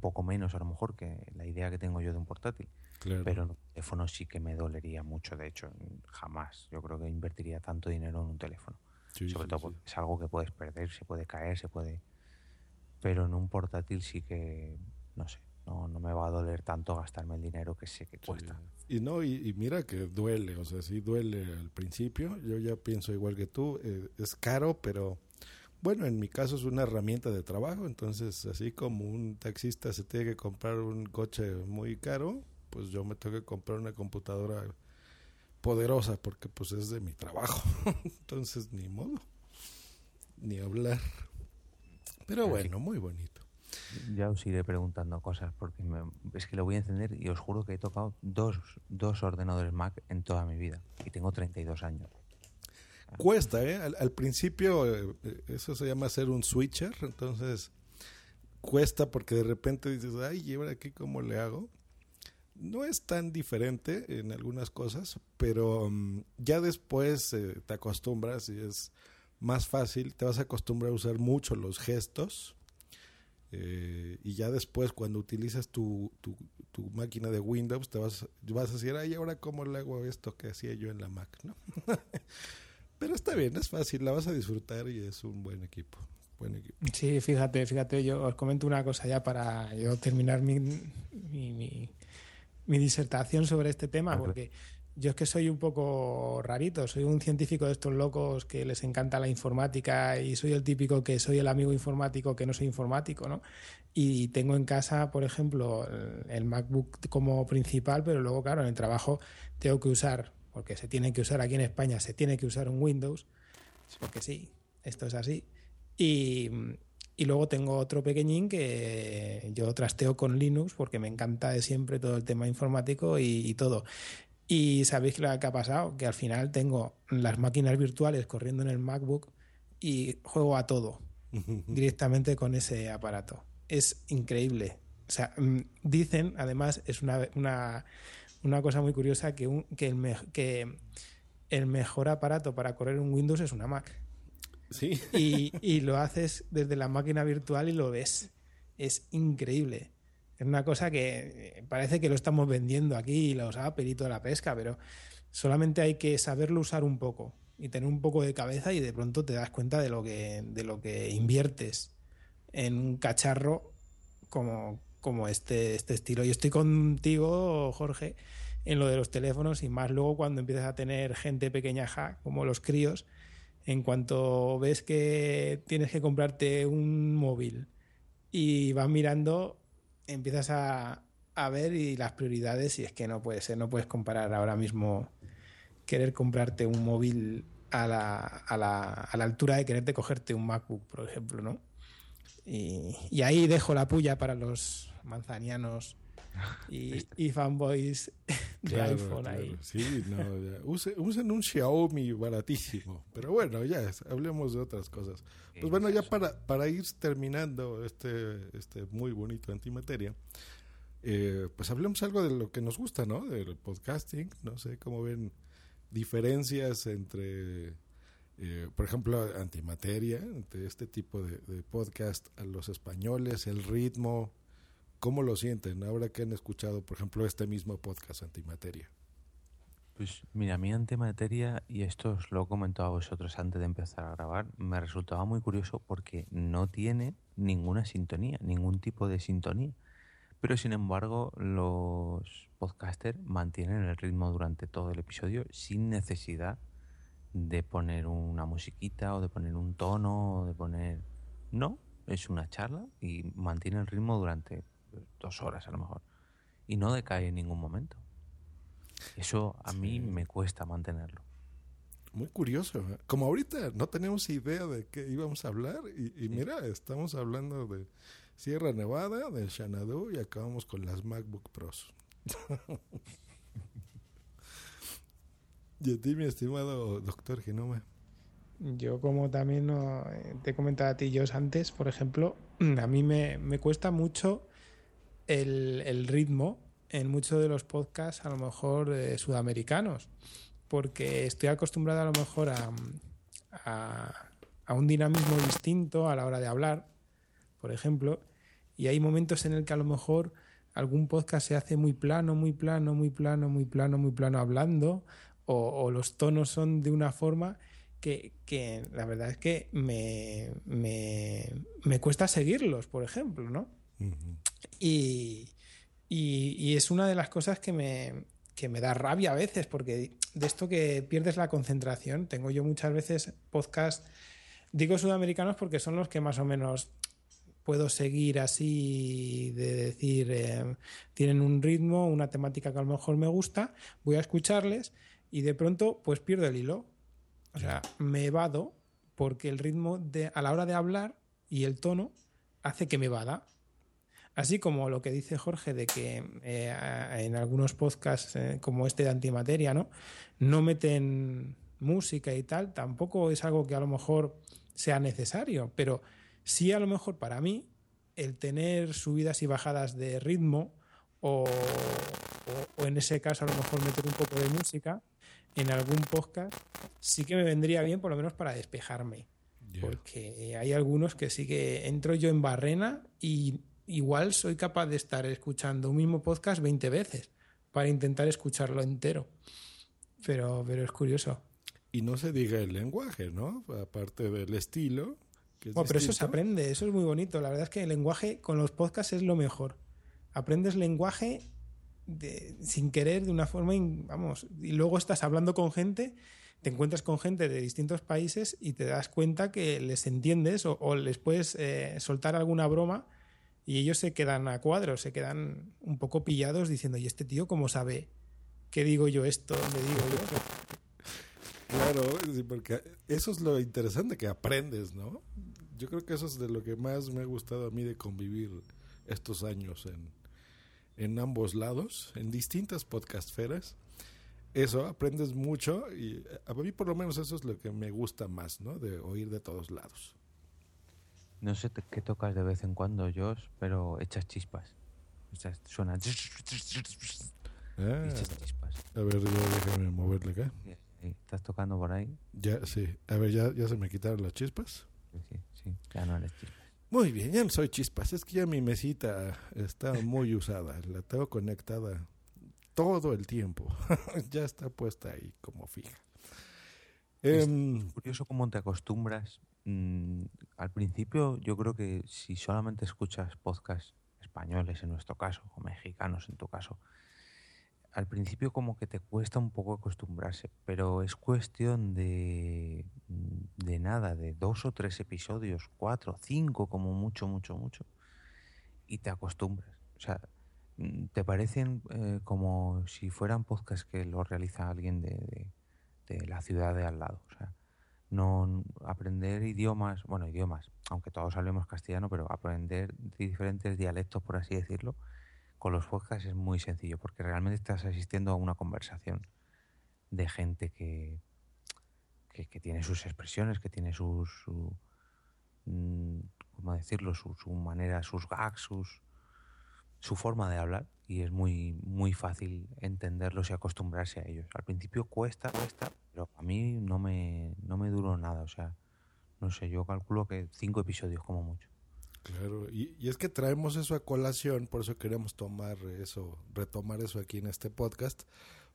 poco menos a lo mejor que la idea que tengo yo de un portátil. Claro. Pero en un teléfono sí que me dolería mucho. De hecho, jamás. Yo creo que invertiría tanto dinero en un teléfono. Sí, Sobre todo porque es algo que puedes perder, se puede caer, se puede... Pero en un portátil sí que... no sé, no me va a doler tanto gastarme el dinero que sé que cuesta. Sí. Y no, y mira que duele, o sea, sí duele al principio. Yo ya pienso igual que tú, es caro, pero bueno, en mi caso es una herramienta de trabajo, entonces así como un taxista se tiene que comprar un coche muy caro, pues yo me tengo que comprar una computadora poderosa porque pues es de mi trabajo. Entonces ni modo, ni hablar. Pero bueno, muy bonito. Ya os iré preguntando cosas porque es que lo voy a encender y os juro que he tocado dos ordenadores Mac en toda mi vida y tengo 32 años. Cuesta, ¿eh? Al principio eso se llama ser un switcher, entonces cuesta porque de repente dices, ay, ¿y ahora aquí cómo le hago? No es tan diferente en algunas cosas, pero ya después te acostumbras y es más fácil, te vas a acostumbrar a usar mucho los gestos. Y ya después cuando utilizas tu máquina de Windows te vas a decir, ay, ¿ahora cómo le hago esto que hacía yo en la Mac? ¿No? Pero está bien, es fácil, la vas a disfrutar y es un buen equipo. Sí, fíjate, yo os comento una cosa ya para yo terminar mi disertación sobre este tema, porque yo es que soy un poco rarito, soy un científico de estos locos que les encanta la informática y soy el típico que soy el amigo informático que no soy informático, ¿no? Y tengo en casa, por ejemplo, el MacBook como principal, pero luego, claro, en el trabajo tengo que usar, porque se tiene que usar aquí en España, se tiene que usar un Windows, porque sí, esto es así. Y luego tengo otro pequeñín que yo trasteo con Linux porque me encanta de siempre todo el tema informático y todo. Y ¿sabéis lo que ha pasado? Que al final tengo las máquinas virtuales corriendo en el MacBook y juego a todo directamente con ese aparato. Es increíble. O sea, dicen, además, es una cosa muy curiosa que el mejor aparato para correr un Windows es una Mac. Sí. Y lo haces desde la máquina virtual y lo ves. Es increíble. Es una cosa que parece que lo estamos vendiendo aquí, los Apple y toda la pesca, pero solamente hay que saberlo usar un poco y tener un poco de cabeza y de pronto te das cuenta de lo que inviertes en un cacharro como este estilo. Yo estoy contigo, Jorge, en lo de los teléfonos y más luego cuando empiezas a tener gente pequeñaja como los críos. En cuanto ves que tienes que comprarte un móvil y vas mirando, empiezas a ver y las prioridades, y es que no puede ser, no puedes comparar ahora mismo querer comprarte un móvil a la altura de quererte cogerte un MacBook, por ejemplo, ¿no? Y ahí dejo la puya para los manzanianos y fanboys de iPhone, claro. Ahí. Sí, no, usen un Xiaomi baratísimo. Pero bueno, ya, hablemos de otras cosas. Pues bueno, ya para ir terminando este muy bonito Antimateria, pues hablemos algo de lo que nos gusta, ¿no? Del podcasting. No sé cómo ven diferencias entre, por ejemplo, Antimateria, entre este tipo de podcast a los españoles, el ritmo. ¿Cómo lo sienten ahora que han escuchado, por ejemplo, este mismo podcast Antimateria? Pues mira, a mí Antimateria, y esto os lo he comentado a vosotros antes de empezar a grabar, me resultaba muy curioso porque no tiene ninguna sintonía, ningún tipo de sintonía. Pero sin embargo, los podcasters mantienen el ritmo durante todo el episodio sin necesidad de poner una musiquita o de poner un tono o de poner... No, es una charla y mantiene el ritmo durante 2 horas a lo mejor y no decae en ningún momento. Eso a mí me cuesta mantenerlo. Muy curioso, ¿eh? Como ahorita no tenemos idea de qué íbamos a hablar y mira, estamos hablando de Sierra Nevada, de Xanadú y acabamos con las MacBook Pros. Y a ti, mi estimado Doctor Genoma. Yo, como también te he comentado a ti, Joss, antes, por ejemplo, a mí me cuesta mucho el ritmo en muchos de los podcasts, a lo mejor sudamericanos, porque estoy acostumbrado a lo mejor a un dinamismo distinto a la hora de hablar, por ejemplo, y hay momentos en el que a lo mejor algún podcast se hace muy plano, muy plano, muy plano, muy plano, muy plano hablando, o los tonos son de una forma... Que la verdad es que me cuesta seguirlos, por ejemplo, ¿no? Uh-huh. Y es una de las cosas que me da rabia a veces, porque de esto que pierdes la concentración. Tengo yo muchas veces podcasts, digo sudamericanos porque son los que más o menos puedo seguir así, de decir, tienen un ritmo, una temática que a lo mejor me gusta, voy a escucharles y de pronto pues pierdo el hilo. O sea, me evado porque el ritmo a la hora de hablar y el tono hace que me evada. Así como lo que dice Jorge de que en algunos podcasts como este de Antimateria, ¿no?, no meten música y tal, tampoco es algo que a lo mejor sea necesario, pero sí, a lo mejor para mí el tener subidas y bajadas de ritmo o en ese caso a lo mejor meter un poco de música en algún podcast sí que me vendría bien, por lo menos para despejarme. Yeah. Porque hay algunos que sí que entro yo en barrena y igual soy capaz de estar escuchando un mismo podcast 20 veces para intentar escucharlo entero. Pero es curioso. Y no se diga el lenguaje, ¿no? Aparte del estilo. Que es pero eso se aprende, eso es muy bonito. La verdad es que el lenguaje con los podcasts es lo mejor. Aprendes lenguaje sin querer, de una forma, y luego estás hablando con gente, te encuentras con gente de distintos países y te das cuenta que les entiendes o les puedes soltar alguna broma. Y ellos se quedan a cuadros, se quedan un poco pillados diciendo, ¿y este tío cómo sabe qué digo yo esto, le digo yo eso? Claro, sí, porque eso es lo interesante, que aprendes, ¿no? Yo creo que eso es de lo que más me ha gustado a mí de convivir estos años en ambos lados, en distintas podcastferas. Eso, aprendes mucho, y a mí por lo menos eso es lo que me gusta más, ¿no? De oír de todos lados. No sé qué tocas de vez en cuando, Joss, pero echas chispas. Suena... echas chispas. A ver, déjame moverle acá. Sí, ¿estás tocando por ahí? Ya, sí. A ver, ¿ya se me quitaron las chispas? Sí. Ya no eres chispas. Muy bien, ya no soy chispas. Es que ya mi mesita está muy usada. La tengo conectada todo el tiempo. Ya está puesta ahí como fija. Es curioso cómo te acostumbras... al principio yo creo que si solamente escuchas podcasts españoles en nuestro caso, o mexicanos en tu caso, al principio como que te cuesta un poco acostumbrarse, pero es cuestión de nada, de 2 o 3 episodios, 4, 5 como mucho, y te acostumbras. O sea, te parecen como si fueran podcasts que lo realiza alguien de la ciudad de al lado. O sea, no aprender idiomas, aunque todos hablemos castellano, pero aprender diferentes dialectos, por así decirlo, con los podcasts es muy sencillo, porque realmente estás asistiendo a una conversación de gente que tiene sus expresiones, que tiene su ¿cómo decirlo?, su manera, sus gags, su forma de hablar, y es muy, muy fácil entenderlos y acostumbrarse a ellos. Al principio cuesta, pero a mí no me duró nada. O sea, no sé, yo calculo que 5 episodios como mucho. Claro, y es que traemos eso a colación, por eso queremos retomar eso aquí en este podcast.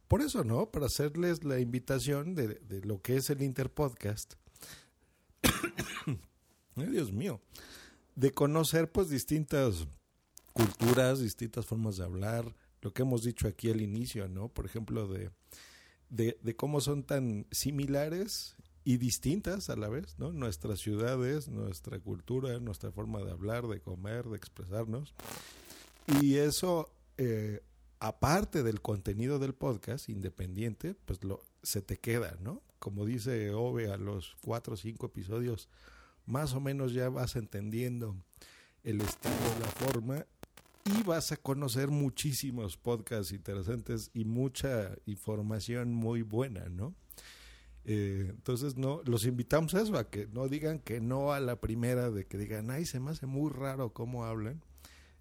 Por eso, ¿no? Para hacerles la invitación de lo que es el Interpodcast. ¡Ay, Dios mío! De conocer, pues, distintas culturas, distintas formas de hablar, lo que hemos dicho aquí al inicio, ¿no? Por ejemplo, de cómo son tan similares y distintas a la vez, ¿no? Nuestras ciudades, nuestra cultura, nuestra forma de hablar, de comer, de expresarnos. Y eso, aparte del contenido del podcast independiente, pues se te queda, ¿no? Como dice Eove, a los 4 o 5 episodios, más o menos ya vas entendiendo el estilo, la forma, y vas a conocer muchísimos podcasts interesantes y mucha información muy buena, ¿no? Entonces, no los invitamos a eso, a que no digan que no a la primera, de que digan, ay, se me hace muy raro cómo hablan.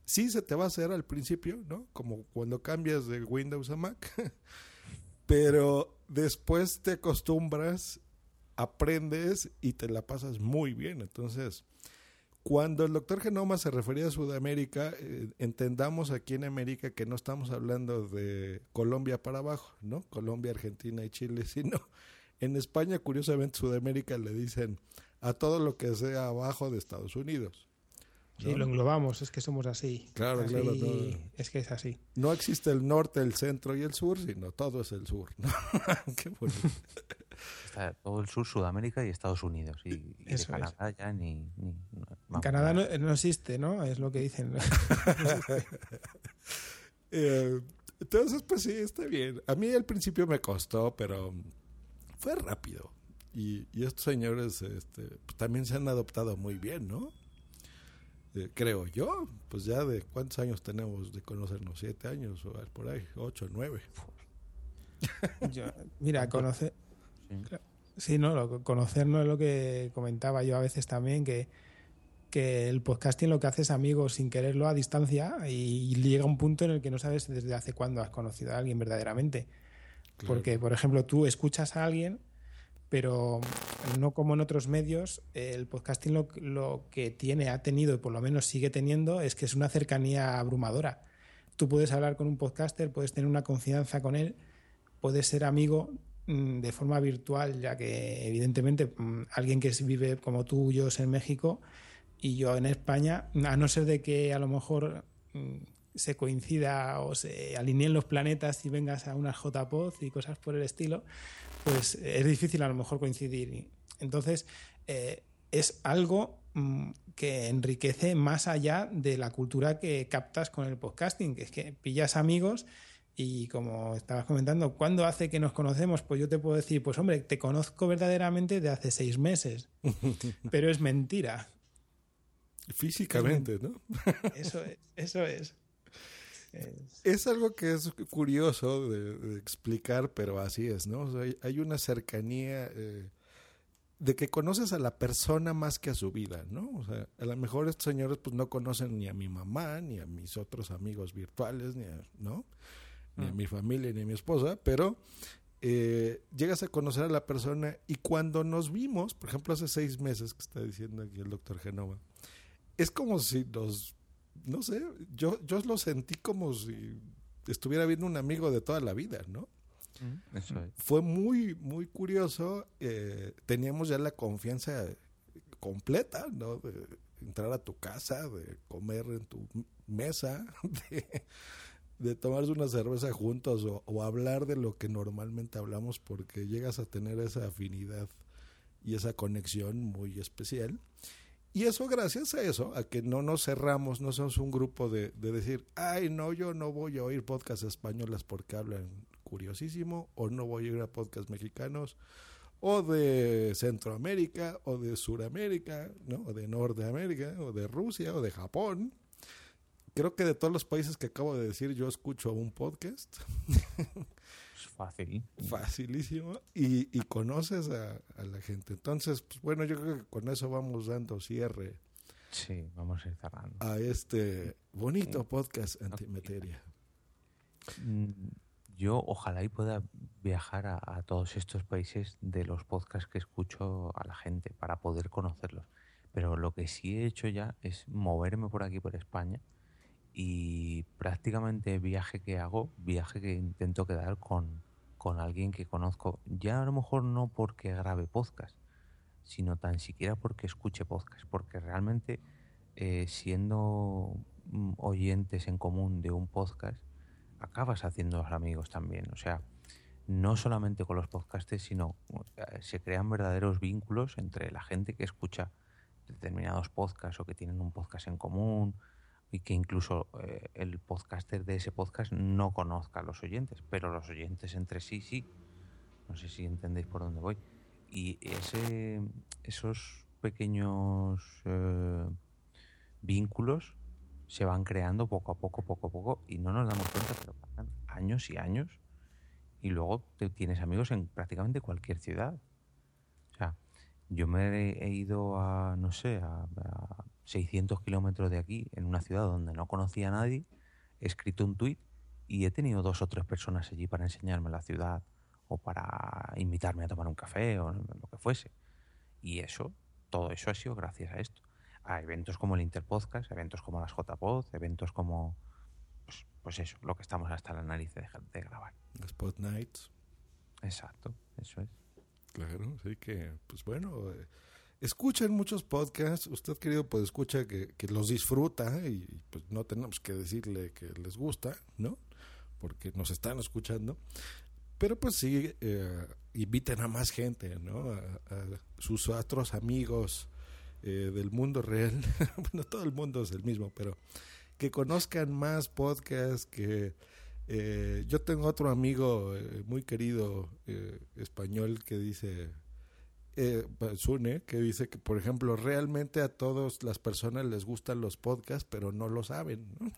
Sí se te va a hacer al principio, ¿no? Como cuando cambias de Windows a Mac. Pero después te acostumbras, aprendes y te la pasas muy bien. Entonces... cuando el doctor Genoma se refería a Sudamérica, entendamos aquí en América que no estamos hablando de Colombia para abajo, ¿no? Colombia, Argentina y Chile, sino en España, curiosamente, Sudamérica le dicen a todo lo que sea abajo de Estados Unidos. ¿no? Sí, lo englobamos, es que somos así. Claro, así, claro, todo. Es que es así. No existe el norte, el centro y el sur, sino todo es el sur, ¿no? Qué bonito. Está todo el sur, Sudamérica y Estados Unidos. Y de Canadá es. Ya ni vamos, Canadá no existe, ¿no? Es lo que dicen. Entonces, pues sí, está bien. A mí al principio me costó, pero fue rápido. Y estos señores pues, también se han adoptado muy bien, ¿no? Creo yo. Pues ya de cuántos años tenemos de conocernos, 7 años o por ahí, 8, 9. Mira, conocer... Sí, no, conocernos es lo que comentaba yo a veces también, que el podcasting lo que haces amigos sin quererlo a distancia y llega un punto en el que no sabes desde hace cuándo has conocido a alguien verdaderamente. Claro. Porque, por ejemplo, tú escuchas a alguien, pero no como en otros medios, el podcasting lo que tiene, ha tenido y por lo menos sigue teniendo es que es una cercanía abrumadora. Tú puedes hablar con un podcaster, puedes tener una confianza con él, puedes ser amigo de forma virtual, ya que evidentemente alguien que vive como tú, yo en México y yo en España, a no ser de que a lo mejor se coincida o se alineen los planetas y vengas a unas JPod y cosas por el estilo, pues es difícil a lo mejor coincidir. Entonces es algo que enriquece más allá de la cultura que captas con el podcasting, que es que pillas amigos. Y como estabas comentando, ¿cuándo hace que nos conocemos? Pues yo te puedo decir, pues hombre, te conozco verdaderamente de hace 6 meses. Pero es mentira. Físicamente, ¿no? Eso es. Es algo que es curioso de explicar, pero así es, ¿no? O sea, hay una cercanía de que conoces a la persona más que a su vida, ¿no? O sea, a lo mejor estos señores pues no conocen ni a mi mamá, ni a mis otros amigos virtuales, ¿no? Ni a mi familia, ni a mi esposa, pero llegas a conocer a la persona y cuando nos vimos, por ejemplo, hace 6 meses que está diciendo aquí el doctor Genoma, es como si nos, no sé, yo lo sentí como si estuviera viendo un amigo de toda la vida, ¿no? Eso es. Fue muy, muy curioso, teníamos ya la confianza completa, ¿no? De entrar a tu casa, de comer en tu mesa, de tomarse una cerveza juntos o hablar de lo que normalmente hablamos, porque llegas a tener esa afinidad y esa conexión muy especial. Y eso gracias a eso, a que no nos cerramos, no somos un grupo de decir, ay no, yo no voy a oír podcasts españolas porque hablan curiosísimo, o no voy a ir a podcasts mexicanos, o de Centroamérica, o de Suramérica, ¿no? O de Norteamérica, o de Rusia, o de Japón. Creo que de todos los países que acabo de decir, yo escucho un podcast. Es fácil. Facilísimo. Y conoces a la gente. Entonces, pues, bueno, yo creo que con eso vamos dando cierre. Sí, vamos a ir cerrando. A este bonito podcast Antimateria. Yo ojalá y pueda viajar a todos estos países de los podcasts que escucho a la gente para poder conocerlos. Pero lo que sí he hecho ya es moverme por aquí, por España, y prácticamente viaje que intento quedar con alguien que conozco, ya a lo mejor no porque grabe podcast, sino tan siquiera porque escuche podcast, porque realmente siendo oyentes en común de un podcast, acabas haciendo amigos también, o sea, no solamente con los podcastes, sino se crean verdaderos vínculos entre la gente que escucha determinados podcasts o que tienen un podcast en común, y que incluso el podcaster de ese podcast no conozca a los oyentes, pero los oyentes entre sí. No sé si entendéis por dónde voy. Y esos pequeños vínculos se van creando poco a poco, y no nos damos cuenta, pero pasan años y años, y luego tienes amigos en prácticamente cualquier ciudad. O sea, yo me he ido a, no sé, a 600 kilómetros de aquí, en una ciudad donde no conocía a nadie, he escrito un tuit y he tenido 2 o 3 personas allí para enseñarme la ciudad o para invitarme a tomar un café o lo que fuese. Y eso, todo eso ha sido gracias a esto. A eventos como el Interpodcast, eventos como las JPod, eventos como, pues eso, lo que estamos hasta la nariz de grabar. Las Pod Nights. Exacto, eso es. Claro, así que, pues bueno... escuchan muchos podcasts, usted querido pues escucha que los disfruta y pues no tenemos que decirle que les gusta, ¿no? Porque nos están escuchando, pero pues sí, inviten a más gente, ¿no? A sus otros amigos del mundo real, bueno, todo el mundo es el mismo, pero que conozcan más podcasts, que... yo tengo otro amigo muy querido español que dice, Sune, que dice que, por ejemplo, realmente a todas las personas les gustan los podcasts, pero no lo saben, ¿no?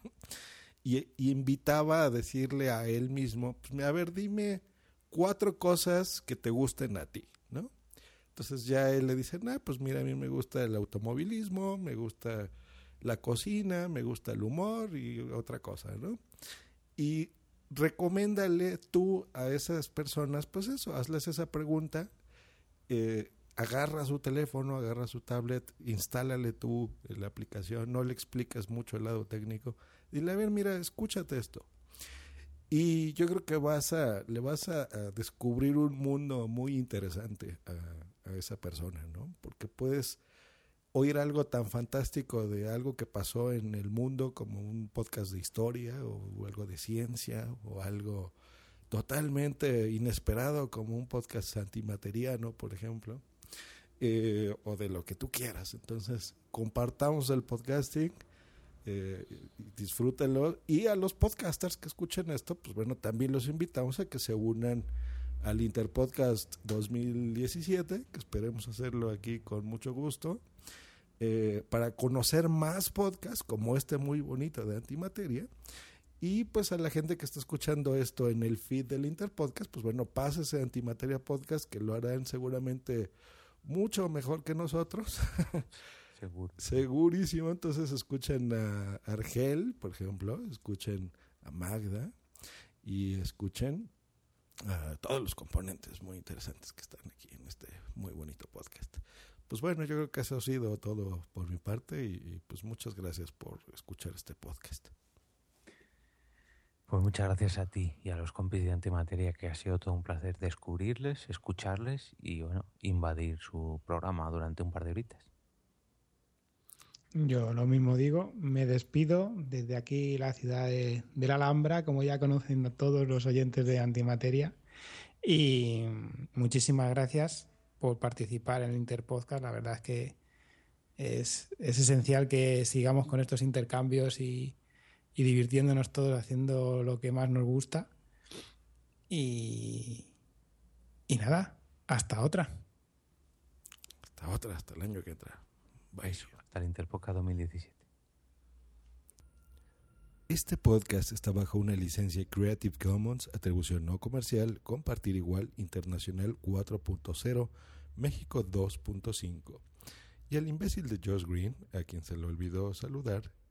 Y invitaba a decirle a él mismo, pues, a ver, dime 4 cosas que te gusten a ti, ¿no? Entonces ya él le dice, ah, pues mira, a mí me gusta el automovilismo, me gusta la cocina, me gusta el humor y otra cosa, ¿no? Y recomiéndale tú a esas personas, pues eso, hazles esa pregunta, agarra su teléfono, agarra su tablet, instálale tú la aplicación, no le explicas mucho el lado técnico, dile, a ver, mira, escúchate esto. Y yo creo que le vas a descubrir un mundo muy interesante a esa persona, ¿no? Porque puedes oír algo tan fantástico de algo que pasó en el mundo como un podcast de historia o algo de ciencia o algo totalmente inesperado como un podcast antimateriano, por ejemplo, o de lo que tú quieras. Entonces, compartamos el podcasting, disfrútenlo, y a los podcasters que escuchen esto, pues bueno, también los invitamos a que se unan al Interpodcast 2017, que esperemos hacerlo aquí con mucho gusto. Para conocer más podcasts como este muy bonito de Antimateria, y pues a la gente que está escuchando esto en el feed del Interpodcast, pues bueno, pásese a Antimateria Podcast, que lo harán seguramente mucho mejor que nosotros. Seguro. Segurísimo. Entonces escuchen a Argel, por ejemplo, escuchen a Magda y escuchen a todos los componentes muy interesantes que están aquí en este muy bonito podcast. Pues bueno, yo creo que eso ha sido todo por mi parte y pues muchas gracias por escuchar este podcast. Pues muchas gracias a ti y a los compis de Antimateria, que ha sido todo un placer descubrirles, escucharles y bueno, invadir su programa durante un par de horitas. Yo lo mismo digo, me despido desde aquí, la ciudad de la Alhambra, como ya conocen todos los oyentes de Antimateria, y muchísimas gracias por participar en el Interpodcast. La verdad es que es esencial que sigamos con estos intercambios y divirtiéndonos todos haciendo lo que más nos gusta. Y nada, hasta otra. Hasta otra, hasta el año que entra. Bye. Hasta el Interpodcast 2017. Este podcast está bajo una licencia Creative Commons, atribución no comercial, compartir igual, internacional 4.0, México 2.5. Y el imbécil de Joss Green, a quien se le olvidó saludar,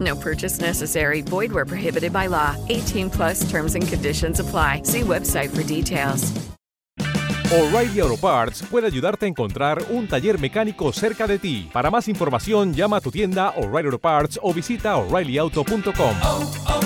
No purchase necessary. Void where prohibited by law. 18+ terms and conditions apply. See website for details. O'Reilly Auto Parts puede ayudarte a encontrar un taller mecánico cerca de ti. Para más información, llama a tu tienda O'Reilly Auto Parts o visita O'ReillyAuto.com.